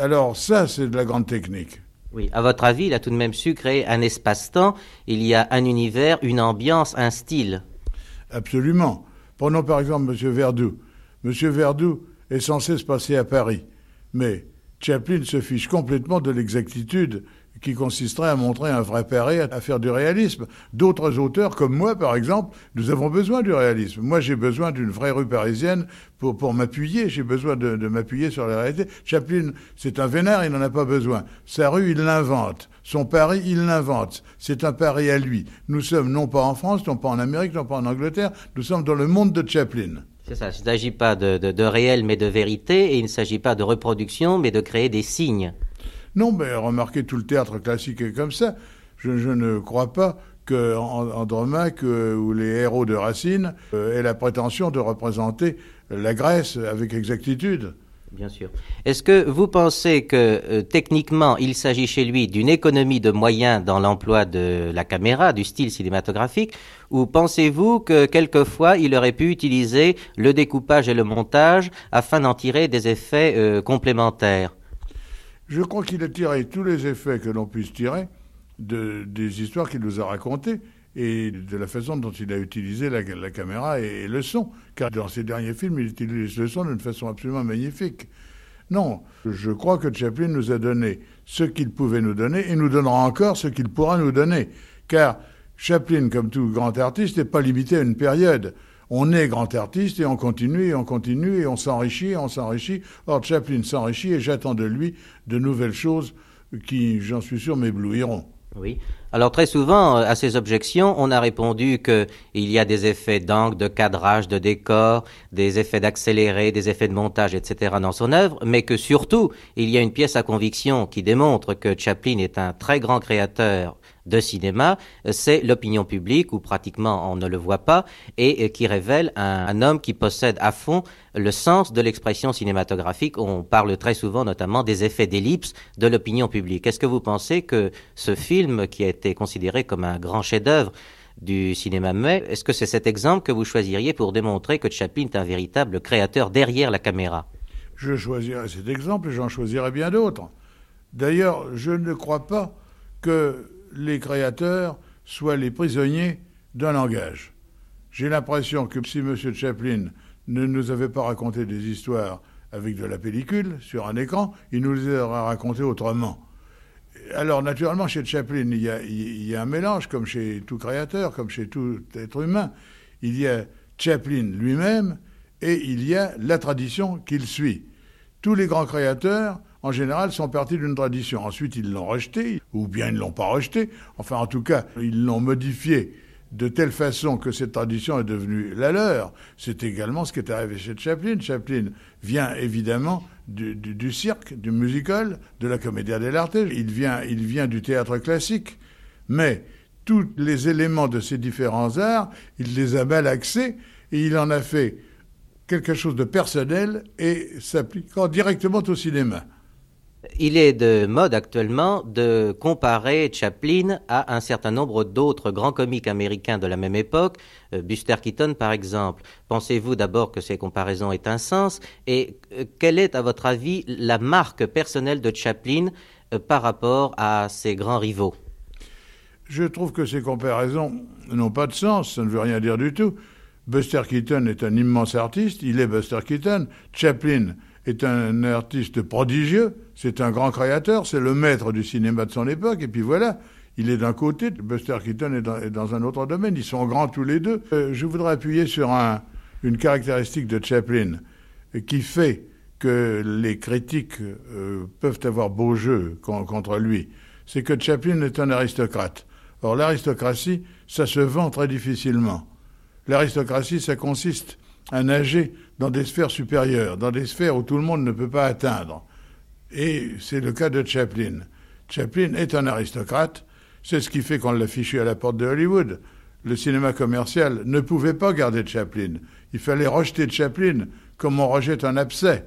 alors ça, c'est de la grande technique. Oui, à votre avis, il a tout de même su créer un espace-temps, il y a un univers, une ambiance, un style. Absolument. Prenons par exemple Monsieur Verdoux. Monsieur Verdoux est censé se passer à Paris, mais Chaplin se fiche complètement de l'exactitude qui consisterait à montrer un vrai Paris, à faire du réalisme. D'autres auteurs, comme moi par exemple, nous avons besoin du réalisme. Moi j'ai besoin d'une vraie rue parisienne pour, pour m'appuyer, j'ai besoin de, de m'appuyer sur la réalité. Chaplin, c'est un vénard, il n'en a pas besoin. Sa rue, il l'invente. Son Paris, il l'invente. C'est un Paris à lui. Nous sommes non pas en France, non pas en Amérique, non pas en Angleterre, nous sommes dans le monde de Chaplin. C'est ça, il ne s'agit pas de, de, de réel mais de vérité, et il ne s'agit pas de reproduction mais de créer des signes. Non, mais remarquez, tout le théâtre classique est comme ça. Je, je ne crois pas qu'Andromaque ou les héros de Racine aient la prétention de représenter la Grèce avec exactitude. Bien sûr. Est-ce que vous pensez que euh, techniquement il s'agit chez lui d'une économie de moyens dans l'emploi de la caméra, du style cinématographique, ou pensez-vous que quelquefois il aurait pu utiliser le découpage et le montage afin d'en tirer des effets euh, complémentaires ? Je crois qu'il a tiré tous les effets que l'on puisse tirer de, des histoires qu'il nous a racontées et de la façon dont il a utilisé la, la caméra et, et le son, car dans ses derniers films, il utilise le son d'une façon absolument magnifique. Non, je crois que Chaplin nous a donné ce qu'il pouvait nous donner et nous donnera encore ce qu'il pourra nous donner, car Chaplin, comme tout grand artiste, n'est pas limité à une période. On est grand artiste et on continue et on continue et on s'enrichit et on s'enrichit. Or, Chaplin s'enrichit et j'attends de lui de nouvelles choses qui, j'en suis sûr, m'éblouiront. Oui. Alors très souvent, à ces objections, on a répondu qu'il y a des effets d'angle, de cadrage, de décor, des effets d'accéléré, des effets de montage, et cetera dans son œuvre, mais que surtout, il y a une pièce à conviction qui démontre que Chaplin est un très grand créateur de cinéma, c'est l'opinion publique, où pratiquement on ne le voit pas, et qui révèle un, un homme qui possède à fond le sens de l'expression cinématographique. On parle très souvent notamment des effets d'ellipse de l'opinion publique. Est-ce que vous pensez que ce film, qui a été considéré comme un grand chef-d'œuvre du cinéma muet, est-ce que c'est cet exemple que vous choisiriez pour démontrer que Chaplin est un véritable créateur derrière la caméra ? Je choisirais cet exemple et j'en choisirais bien d'autres. D'ailleurs, je ne crois pas que les créateurs soient les prisonniers d'un langage. J'ai l'impression que si M. Chaplin ne nous avait pas raconté des histoires avec de la pellicule sur un écran, il nous les aurait racontées autrement. Alors naturellement, chez Chaplin, il y a, il y a un mélange, comme chez tout créateur, comme chez tout être humain. Il y a Chaplin lui-même et il y a la tradition qu'il suit. Tous les grands créateurs en général, sont partis d'une tradition. Ensuite, ils l'ont rejetée, ou bien ils ne l'ont pas rejetée. Enfin, en tout cas, ils l'ont modifiée de telle façon que cette tradition est devenue la leur. C'est également ce qui est arrivé chez Chaplin. Chaplin vient évidemment du, du, du cirque, du musical, de la commedia dell'arte. Il vient, il vient du théâtre classique. Mais tous les éléments de ces différents arts, il les a malaxés et il en a fait quelque chose de personnel et s'appliquant directement au cinéma. Il est de mode actuellement de comparer Chaplin à un certain nombre d'autres grands comiques américains de la même époque, Buster Keaton par exemple. Pensez-vous d'abord que ces comparaisons aient un sens et quelle est à votre avis la marque personnelle de Chaplin par rapport à ses grands rivaux ? Je trouve que ces comparaisons n'ont pas de sens, ça ne veut rien dire du tout. Buster Keaton est un immense artiste, il est Buster Keaton. Chaplin est un artiste prodigieux, c'est un grand créateur, c'est le maître du cinéma de son époque, et puis voilà, il est d'un côté, Buster Keaton est dans, est dans un autre domaine, ils sont grands tous les deux. Euh, je voudrais appuyer sur un, une caractéristique de Chaplin qui fait que les critiques euh, peuvent avoir beau jeu con, contre lui, c'est que Chaplin est un aristocrate. Or l'aristocratie, ça se vend très difficilement. L'aristocratie, ça consiste à nager dans des sphères supérieures, dans des sphères où tout le monde ne peut pas atteindre. Et c'est le cas de Chaplin. Chaplin est un aristocrate, c'est ce qui fait qu'on l'a fichu à la porte de Hollywood. Le cinéma commercial ne pouvait pas garder Chaplin. Il fallait rejeter Chaplin comme on rejette un abcès.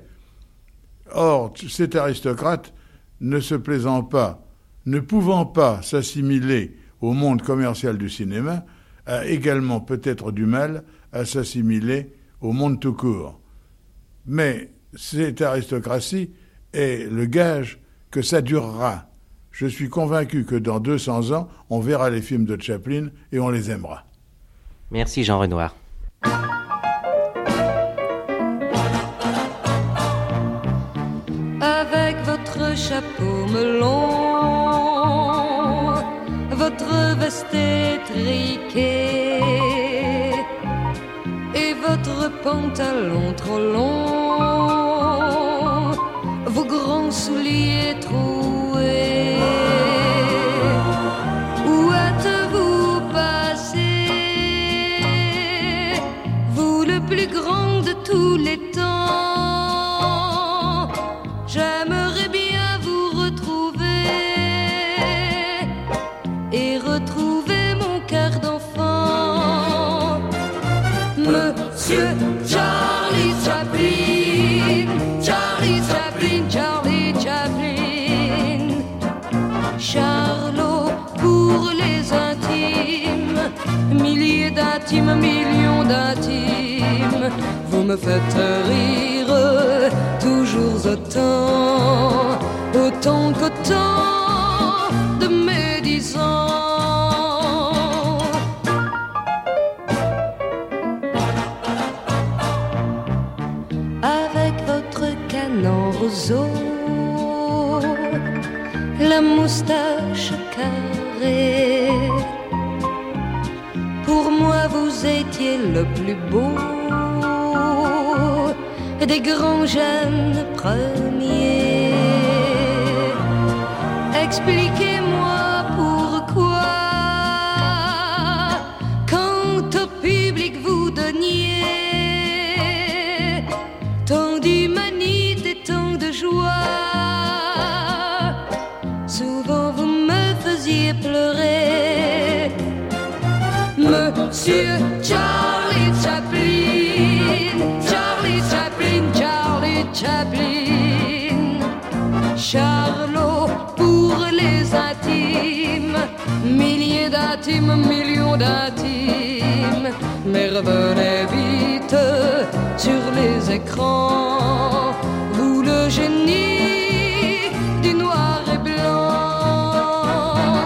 Or, cet aristocrate, ne se plaisant pas, ne pouvant pas s'assimiler au monde commercial du cinéma, a également peut-être du mal à s'assimiler au monde tout court. Mais cette aristocratie est le gage que ça durera. Je suis convaincu que dans deux cents ans, on verra les films de Chaplin et on les aimera. Merci Jean Renoir. Avec votre chapeau melon, votre veste étriquée et votre pantalon trop long, vos grands souliers troués, où êtes-vous passé, vous le plus grand de tous les temps? J'aimerais bien vous retrouver et retrouver mon cœur d'enfant. Monsieur Charlie Chaplin, Charlie Chaplin, Charlie Chaplin, Charlot pour les intimes, milliers d'intimes, millions d'intimes. Vous me faites rire toujours autant, autant qu'autant de mes dix ans. Avec votre canon roseau, la moustache carrée, pour moi vous étiez le plus beau des grands jeunes premiers. Expliquez-moi pourquoi, quand au public vous donniez tant d'humanité et tant de joie, souvent vous me faisiez pleurer. Monsieur Charlie Chaplin, Charlie Chaplin, Charlie Chaplin, Charlot pour les intimes, milliers d'intimes, millions d'intimes. Mais revenez vite sur les écrans, vous le génie du noir et blanc.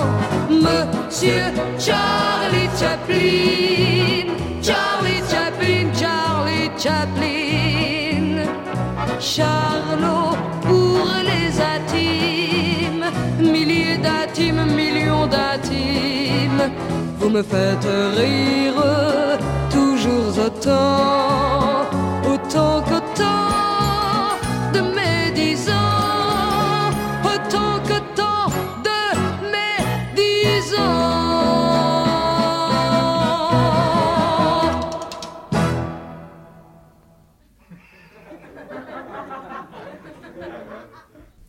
Monsieur Charlie Chaplin, Charlie Chaplin, Charlie Chaplin, Charlot pour les intimes, milliers d'intimes, millions d'intimes. Vous me faites rire toujours autant, autant qu'autant de mes dix ans, autant qu'autant de mes dix ans.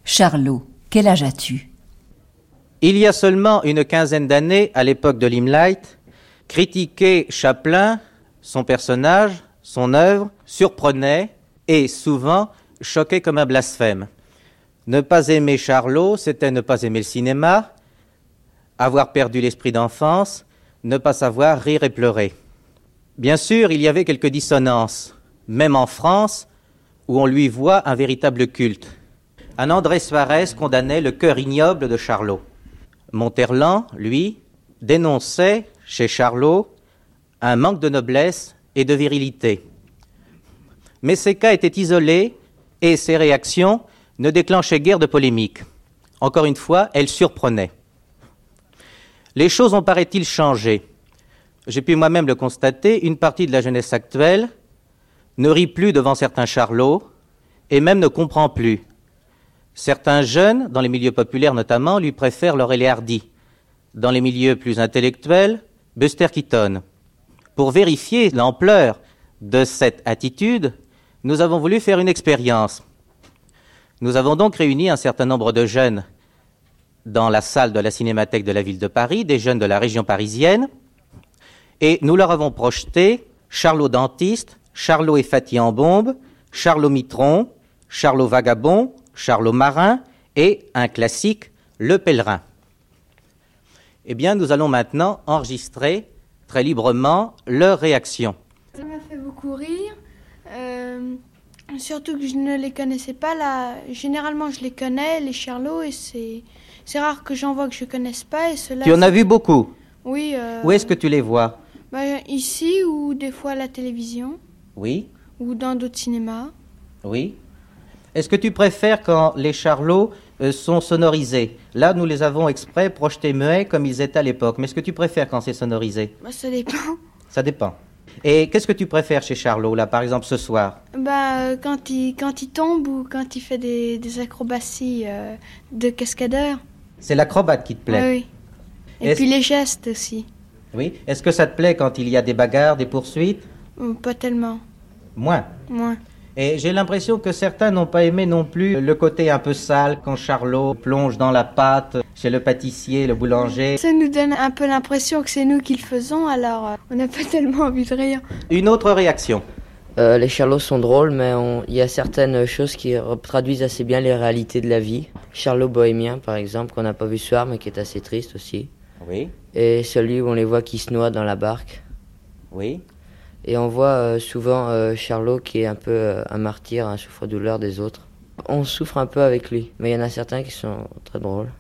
Charlot, quel âge as-tu ? Il y a seulement une quinzaine d'années, à l'époque de Limelight, critiquer Chaplin, son personnage, son œuvre, surprenait et souvent choquait comme un blasphème. Ne pas aimer Charlot, c'était ne pas aimer le cinéma, avoir perdu l'esprit d'enfance, ne pas savoir rire et pleurer. Bien sûr, il y avait quelques dissonances, même en France, où on lui voit un véritable culte. Un André Suarez condamnait le cœur ignoble de Charlot. Monterland, lui, dénonçait chez Charlot un manque de noblesse et de virilité. Mais ces cas étaient isolés et ces réactions ne déclenchaient guère de polémique. Encore une fois, elles surprenaient. Les choses ont, paraît-il, changé. J'ai pu moi-même le constater, une partie de la jeunesse actuelle ne rit plus devant certains Charlots et même ne comprend plus. Certains jeunes, dans les milieux populaires notamment, lui préfèrent Laurel et Hardy. Dans les milieux plus intellectuels, Buster Keaton. Pour vérifier l'ampleur de cette attitude, nous avons voulu faire une expérience. Nous avons donc réuni un certain nombre de jeunes dans la salle de la Cinémathèque de la ville de Paris, des jeunes de la région parisienne, et nous leur avons projeté Charlot dentiste, Charlot et Fatty en bombe, Charlot mitron, Charlot vagabond, Charlot marin et un classique, Le Pèlerin. Eh bien, nous allons maintenant enregistrer très librement leur réaction. Ça m'a fait beaucoup rire. Euh, Surtout que je ne les connaissais pas. Là, généralement, je les connais, les Charlots, et c'est, c'est rare que j'en vois que je ne connaisse pas. Et ceux-là, tu en c'est... as vu beaucoup? Oui. Euh... Où est-ce que tu les vois? Bah, ici, ou des fois à la télévision. Oui. Ou dans d'autres cinémas. Oui. Est-ce que tu préfères quand les Charlots euh, sont sonorisés? Là, nous les avons exprès projetés muets comme ils étaient à l'époque. Mais est-ce que tu préfères quand c'est sonorisé? Bah, ça dépend. Ça dépend. Et qu'est-ce que tu préfères chez Charlot, là, par exemple, ce soir? Bah, quand il, quand il tombe ou quand il fait des, des acrobaties euh, de cascadeur. C'est l'acrobate qui te plaît? Oui, oui. Et Est-ce... puis les gestes aussi. Oui. Est-ce que ça te plaît quand il y a des bagarres, des poursuites? Pas tellement. Moins? Moins. Et j'ai l'impression que certains n'ont pas aimé non plus le côté un peu sale quand Charlot plonge dans la pâte chez le pâtissier, le boulanger. Ça nous donne un peu l'impression que c'est nous qui le faisons, alors on n'a pas tellement envie de rire. Une autre réaction. Euh, les Charlots sont drôles, mais il y a certaines choses qui traduisent assez bien les réalités de la vie. Charlot bohémien, par exemple, qu'on n'a pas vu ce soir, mais qui est assez triste aussi. Oui. Et celui où on les voit qui se noient dans la barque. Oui. Et on voit euh, souvent euh, Charlot qui est un peu euh, un martyr, un souffre-douleur des autres. On souffre un peu avec lui, mais il y en a certains qui sont très drôles.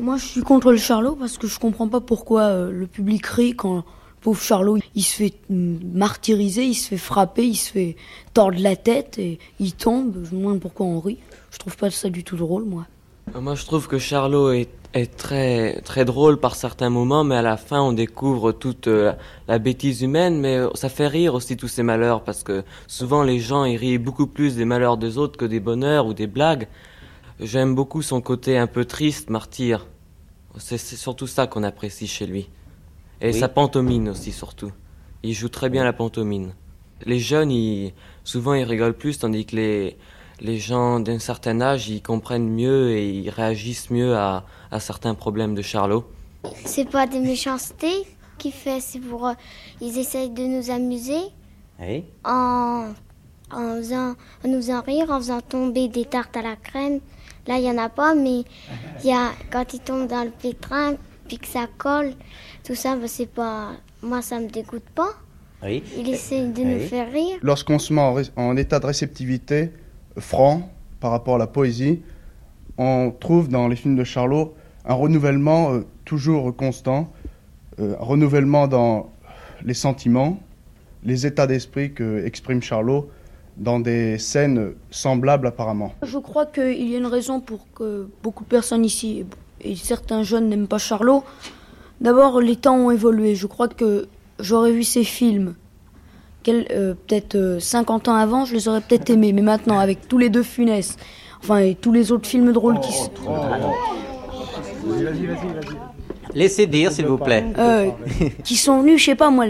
Moi, je suis contre le Charlot parce que je comprends pas pourquoi euh, le public rit quand le pauvre Charlot, il se fait martyriser, il se fait frapper, il se fait tordre la tête et il tombe. Je me demande pourquoi on rit. Je trouve pas ça du tout drôle, moi. Moi, je trouve que Charlot est, est très, très drôle par certains moments, mais à la fin, on découvre toute euh, la bêtise humaine, mais ça fait rire aussi tous ces malheurs, parce que souvent, les gens, ils rient beaucoup plus des malheurs des autres que des bonheurs ou des blagues. J'aime beaucoup son côté un peu triste, martyr. C'est, c'est surtout ça qu'on apprécie chez lui. Et oui. Sa pantomime aussi, surtout. Il joue très bien la pantomime. Les jeunes, ils, souvent, ils rigolent plus, tandis que les... Les gens d'un certain âge, ils comprennent mieux et ils réagissent mieux à, à certains problèmes de Charlot. C'est pas des méchancetés qu'il fait, c'est pour... Euh, ils essayent de nous amuser oui. en, en, faisant, en nous en rire, en faisant tomber des tartes à la crème. Là, il y en a pas, mais y a, quand ils tombent dans le pétrin, puis que ça colle, tout ça, ben, c'est pas... Moi, ça me dégoûte pas. Oui. Il essaye de oui. nous faire rire. Lorsqu'on se met en, ré- en état de réceptivité, franc par rapport à la poésie, on trouve dans les films de Charlot un renouvellement euh, toujours constant, euh, un renouvellement dans les sentiments, les états d'esprit que exprime Charlot dans des scènes semblables apparemment. Je crois qu'il y a une raison pour que beaucoup de personnes ici et certains jeunes n'aiment pas Charlot. D'abord, les temps ont évolué. Je crois que j'aurais vu ces films Quel, euh, peut-être euh, cinquante ans avant, je les aurais peut-être aimés. Mais maintenant, avec tous les deux Funès, enfin, et tous les autres films drôles qui... Oh, oh, oh. Vas-y, vas-y, vas-y. Laissez dire, s'il vous plaît. Euh, qui sont venus, je sais pas, moi,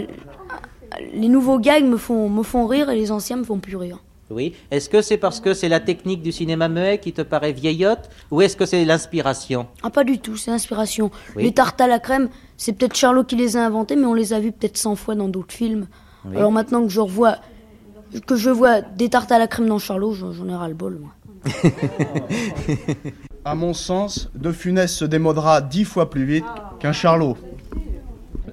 les nouveaux gags me font, me font rire et les anciens me font plus rire. Oui. Est-ce que c'est parce que c'est la technique du cinéma muet qui te paraît vieillotte ou est-ce que c'est l'inspiration? Ah, pas du tout, c'est l'inspiration. Oui. Les tartes à la crème, c'est peut-être Charlot qui les a inventées, mais on les a vues peut-être cent fois dans d'autres films. Oui. Alors maintenant que je revois, que je vois des tartes à la crème dans Charlot, j'en ai ras le bol, moi. À mon sens, De Funès se démodera dix fois plus vite qu'un Charlot.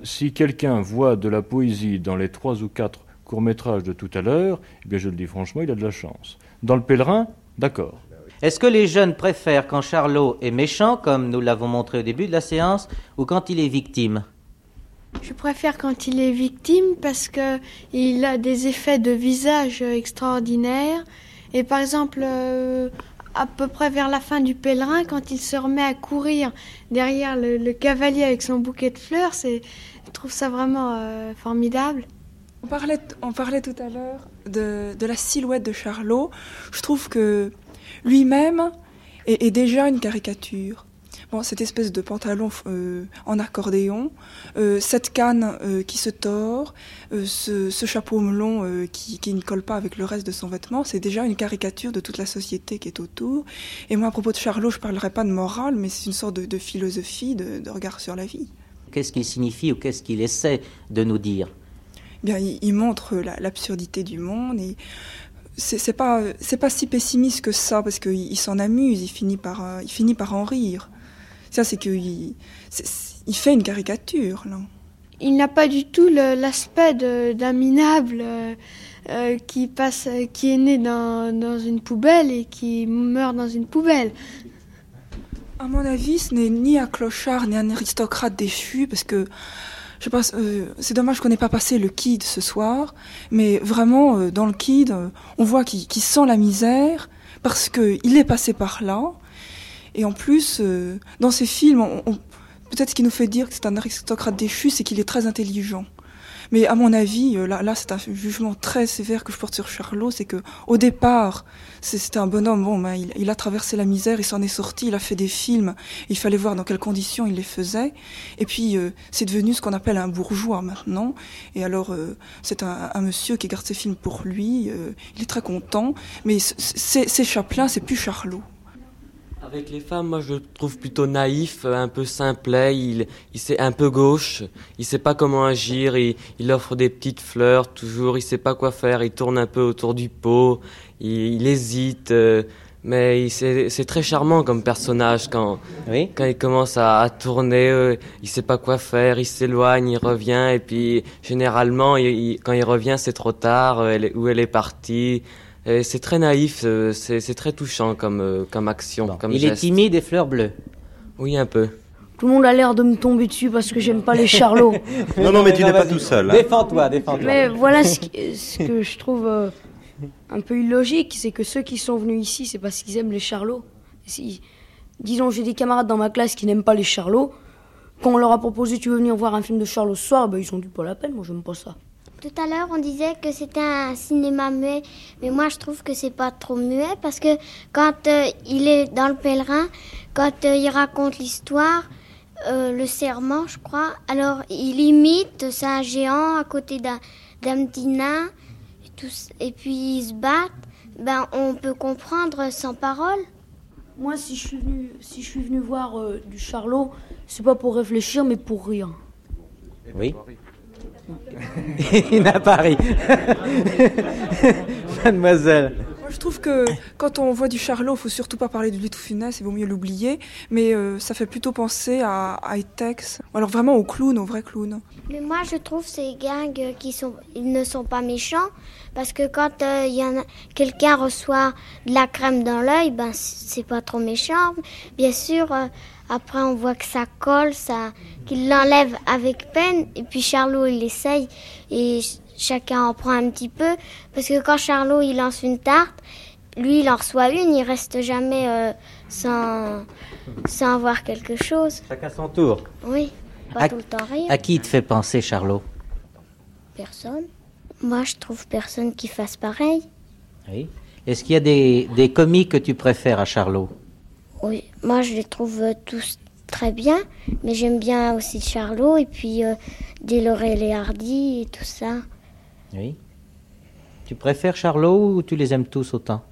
Si quelqu'un voit de la poésie dans les trois ou quatre courts-métrages de tout à l'heure, eh bien je le dis franchement, il a de la chance. Dans Le Pèlerin, d'accord. Est-ce que les jeunes préfèrent quand Charlot est méchant, comme nous l'avons montré au début de la séance, ou quand il est victime ? Je préfère quand il est victime parce que il a des effets de visage extraordinaires. Et par exemple, euh, à peu près vers la fin du Pèlerin, quand il se remet à courir derrière le, le cavalier avec son bouquet de fleurs, c'est, je trouve ça vraiment euh, formidable. On parlait, on parlait tout à l'heure de, de la silhouette de Charlot. Je trouve que lui-même est, est déjà une caricature. Bon, cette espèce de pantalon euh, en accordéon, euh, cette canne euh, qui se tord, euh, ce, ce chapeau melon euh, qui, qui ne colle pas avec le reste de son vêtement, c'est déjà une caricature de toute la société qui est autour. Et moi, à propos de Charlot, je ne parlerai pas de morale, mais c'est une sorte de, de philosophie, de, de regard sur la vie. Qu'est-ce qu'il signifie ou qu'est-ce qu'il essaie de nous dire? Bien, il, il montre la, l'absurdité du monde et... C'est, c'est pas c'est pas si pessimiste que ça parce qu'il il s'en amuse, il finit par il finit par en rire. Ça c'est que il c'est, il fait une caricature là. Il n'a pas du tout le, l'aspect de, d'un minable euh, qui passe, qui est né dans, dans une poubelle et qui meurt dans une poubelle. À mon avis, ce n'est ni un clochard ni un aristocrate déchu, parce que je pense, euh, c'est dommage qu'on n'ait pas passé le Kid ce soir, mais vraiment, euh, dans le Kid, euh, on voit qu'il, qu'il sent la misère, parce qu'il est passé par là, et en plus, euh, dans ces films, on, on, peut-être ce qui nous fait dire que c'est un aristocrate déchu, c'est qu'il est très intelligent. Mais à mon avis, là, là c'est un jugement très sévère que je porte sur Charlot, c'est qu'au départ, c'est, c'était un bonhomme, bon, ben, il, il a traversé la misère, il s'en est sorti, il a fait des films, il fallait voir dans quelles conditions il les faisait, et puis euh, c'est devenu ce qu'on appelle un bourgeois maintenant, et alors euh, c'est un, un monsieur qui garde ses films pour lui, euh, il est très content, mais c'est, c'est Chaplin, c'est plus Charlot. Avec les femmes, moi je le trouve plutôt naïf, un peu simplet, il, il sait un peu gauche, il sait pas comment agir, il, il offre des petites fleurs toujours, il sait pas quoi faire, il tourne un peu autour du pot, il, il hésite, euh, mais il, c'est, c'est très charmant comme personnage quand, oui. Quand il commence à, à tourner, euh, il sait pas quoi faire, il s'éloigne, il revient, et puis généralement il, il, quand il revient c'est trop tard, euh, elle, où elle est partie. Et c'est très naïf, c'est, c'est très touchant comme, comme action, bon, comme il geste. Il est timide et fleur bleue. Oui, un peu. Tout le monde a l'air de me tomber dessus parce que j'aime pas les charlots. non, non, non, mais, mais tu non, n'es pas tout seul. Hein. Défends-toi, défends-toi. Mais voilà ce, qui, ce que je trouve euh, un peu illogique, c'est que ceux qui sont venus ici, c'est parce qu'ils aiment les charlots. Si, disons, j'ai des camarades dans ma classe qui n'aiment pas les charlots. Quand on leur a proposé « tu veux venir voir un film de Charlot ce soir », ben, ils ont dit « pas la peine, moi j'aime pas ça ». Tout à l'heure, on disait que c'était un cinéma muet, mais moi je trouve que c'est pas trop muet parce que quand euh, il est dans Le Pèlerin, quand euh, il raconte l'histoire, euh, le serment, je crois, alors il imite, c'est un géant à côté d'un, d'un petit nain, et, tout, et puis ils se battent, ben, on peut comprendre sans parole. Moi, si je suis venue, si je suis venue voir euh, du Charlot, c'est pas pour réfléchir, mais pour rire. Oui. Il n'a pas ri. Mademoiselle. Moi, je trouve que quand on voit du Charlot, il ne faut surtout pas parler de lui tout funeste, il vaut mieux l'oublier. Mais euh, ça fait plutôt penser à, à Étaix. Alors vraiment aux clowns, aux vrais clowns. Mais moi, je trouve ces gangs qui sont, ils ne sont pas méchants. Parce que quand euh, y en a, quelqu'un reçoit de la crème dans l'œil, ben, c'est pas trop méchant. Bien sûr, euh, après on voit que ça colle, ça, qu'il l'enlève avec peine. Et puis Charlot, il essaye et ch- chacun en prend un petit peu. Parce que quand Charlot, il lance une tarte, lui, il en reçoit une. Il reste jamais euh, sans, sans avoir quelque chose. Chacun son tour. Oui, pas à, tout le temps rire. À qui il te fait penser, Charlot? Personne. Moi, je trouve personne qui fasse pareil. Oui. Est-ce qu'il y a des, des comiques que tu préfères à Charlot? Oui, moi, je les trouve euh, tous très bien, mais j'aime bien aussi Charlot et puis euh, des Laurel et Hardy et tout ça. Oui. Tu préfères Charlot ou tu les aimes tous autant?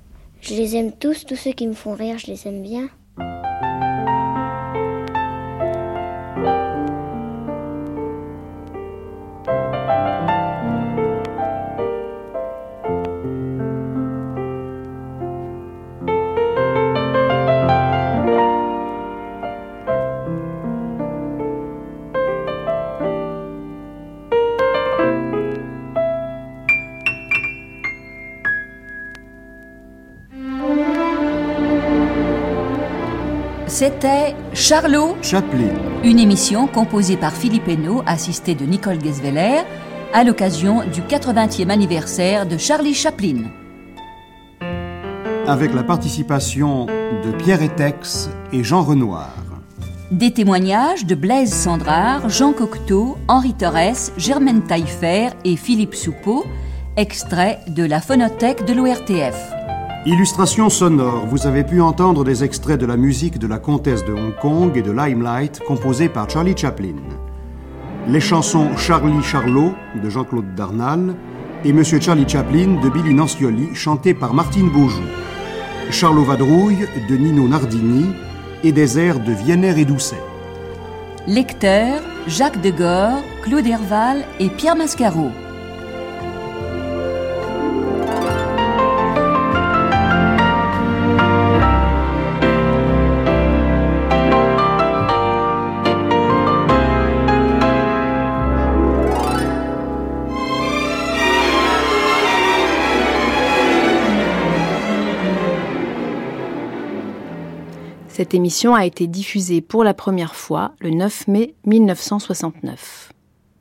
Je les aime tous, tous ceux qui me font rire, je les aime bien. C'était Charlot Chaplin, une émission composée par Philippe Esnault, assistée de Nicole Guesveller, à l'occasion du quatre-vingtième anniversaire de Charlie Chaplin. Avec la participation de Pierre Étaix et Jean Renoir. Des témoignages de Blaise Cendrars, Jean Cocteau, Henri Torrès, Germaine Tailleferre et Philippe Soupault, extraits de la phonothèque de l'O R T F. Illustration sonore, vous avez pu entendre des extraits de la musique de La Comtesse de Hong Kong et de Limelight, composée par Charlie Chaplin. Les chansons Charlie Charlot de Jean-Claude Darnal et Monsieur Charlie Chaplin de Billy Nancioli, chantées par Martine Beaujou. Charlot Vadrouille de Nino Nardini et des airs de Vienner et Doucet. Lecteurs, Jacques Degore, Claude Herval et Pierre Mascaro. Cette émission a été diffusée pour la première fois le neuf mai mille neuf cent soixante-neuf.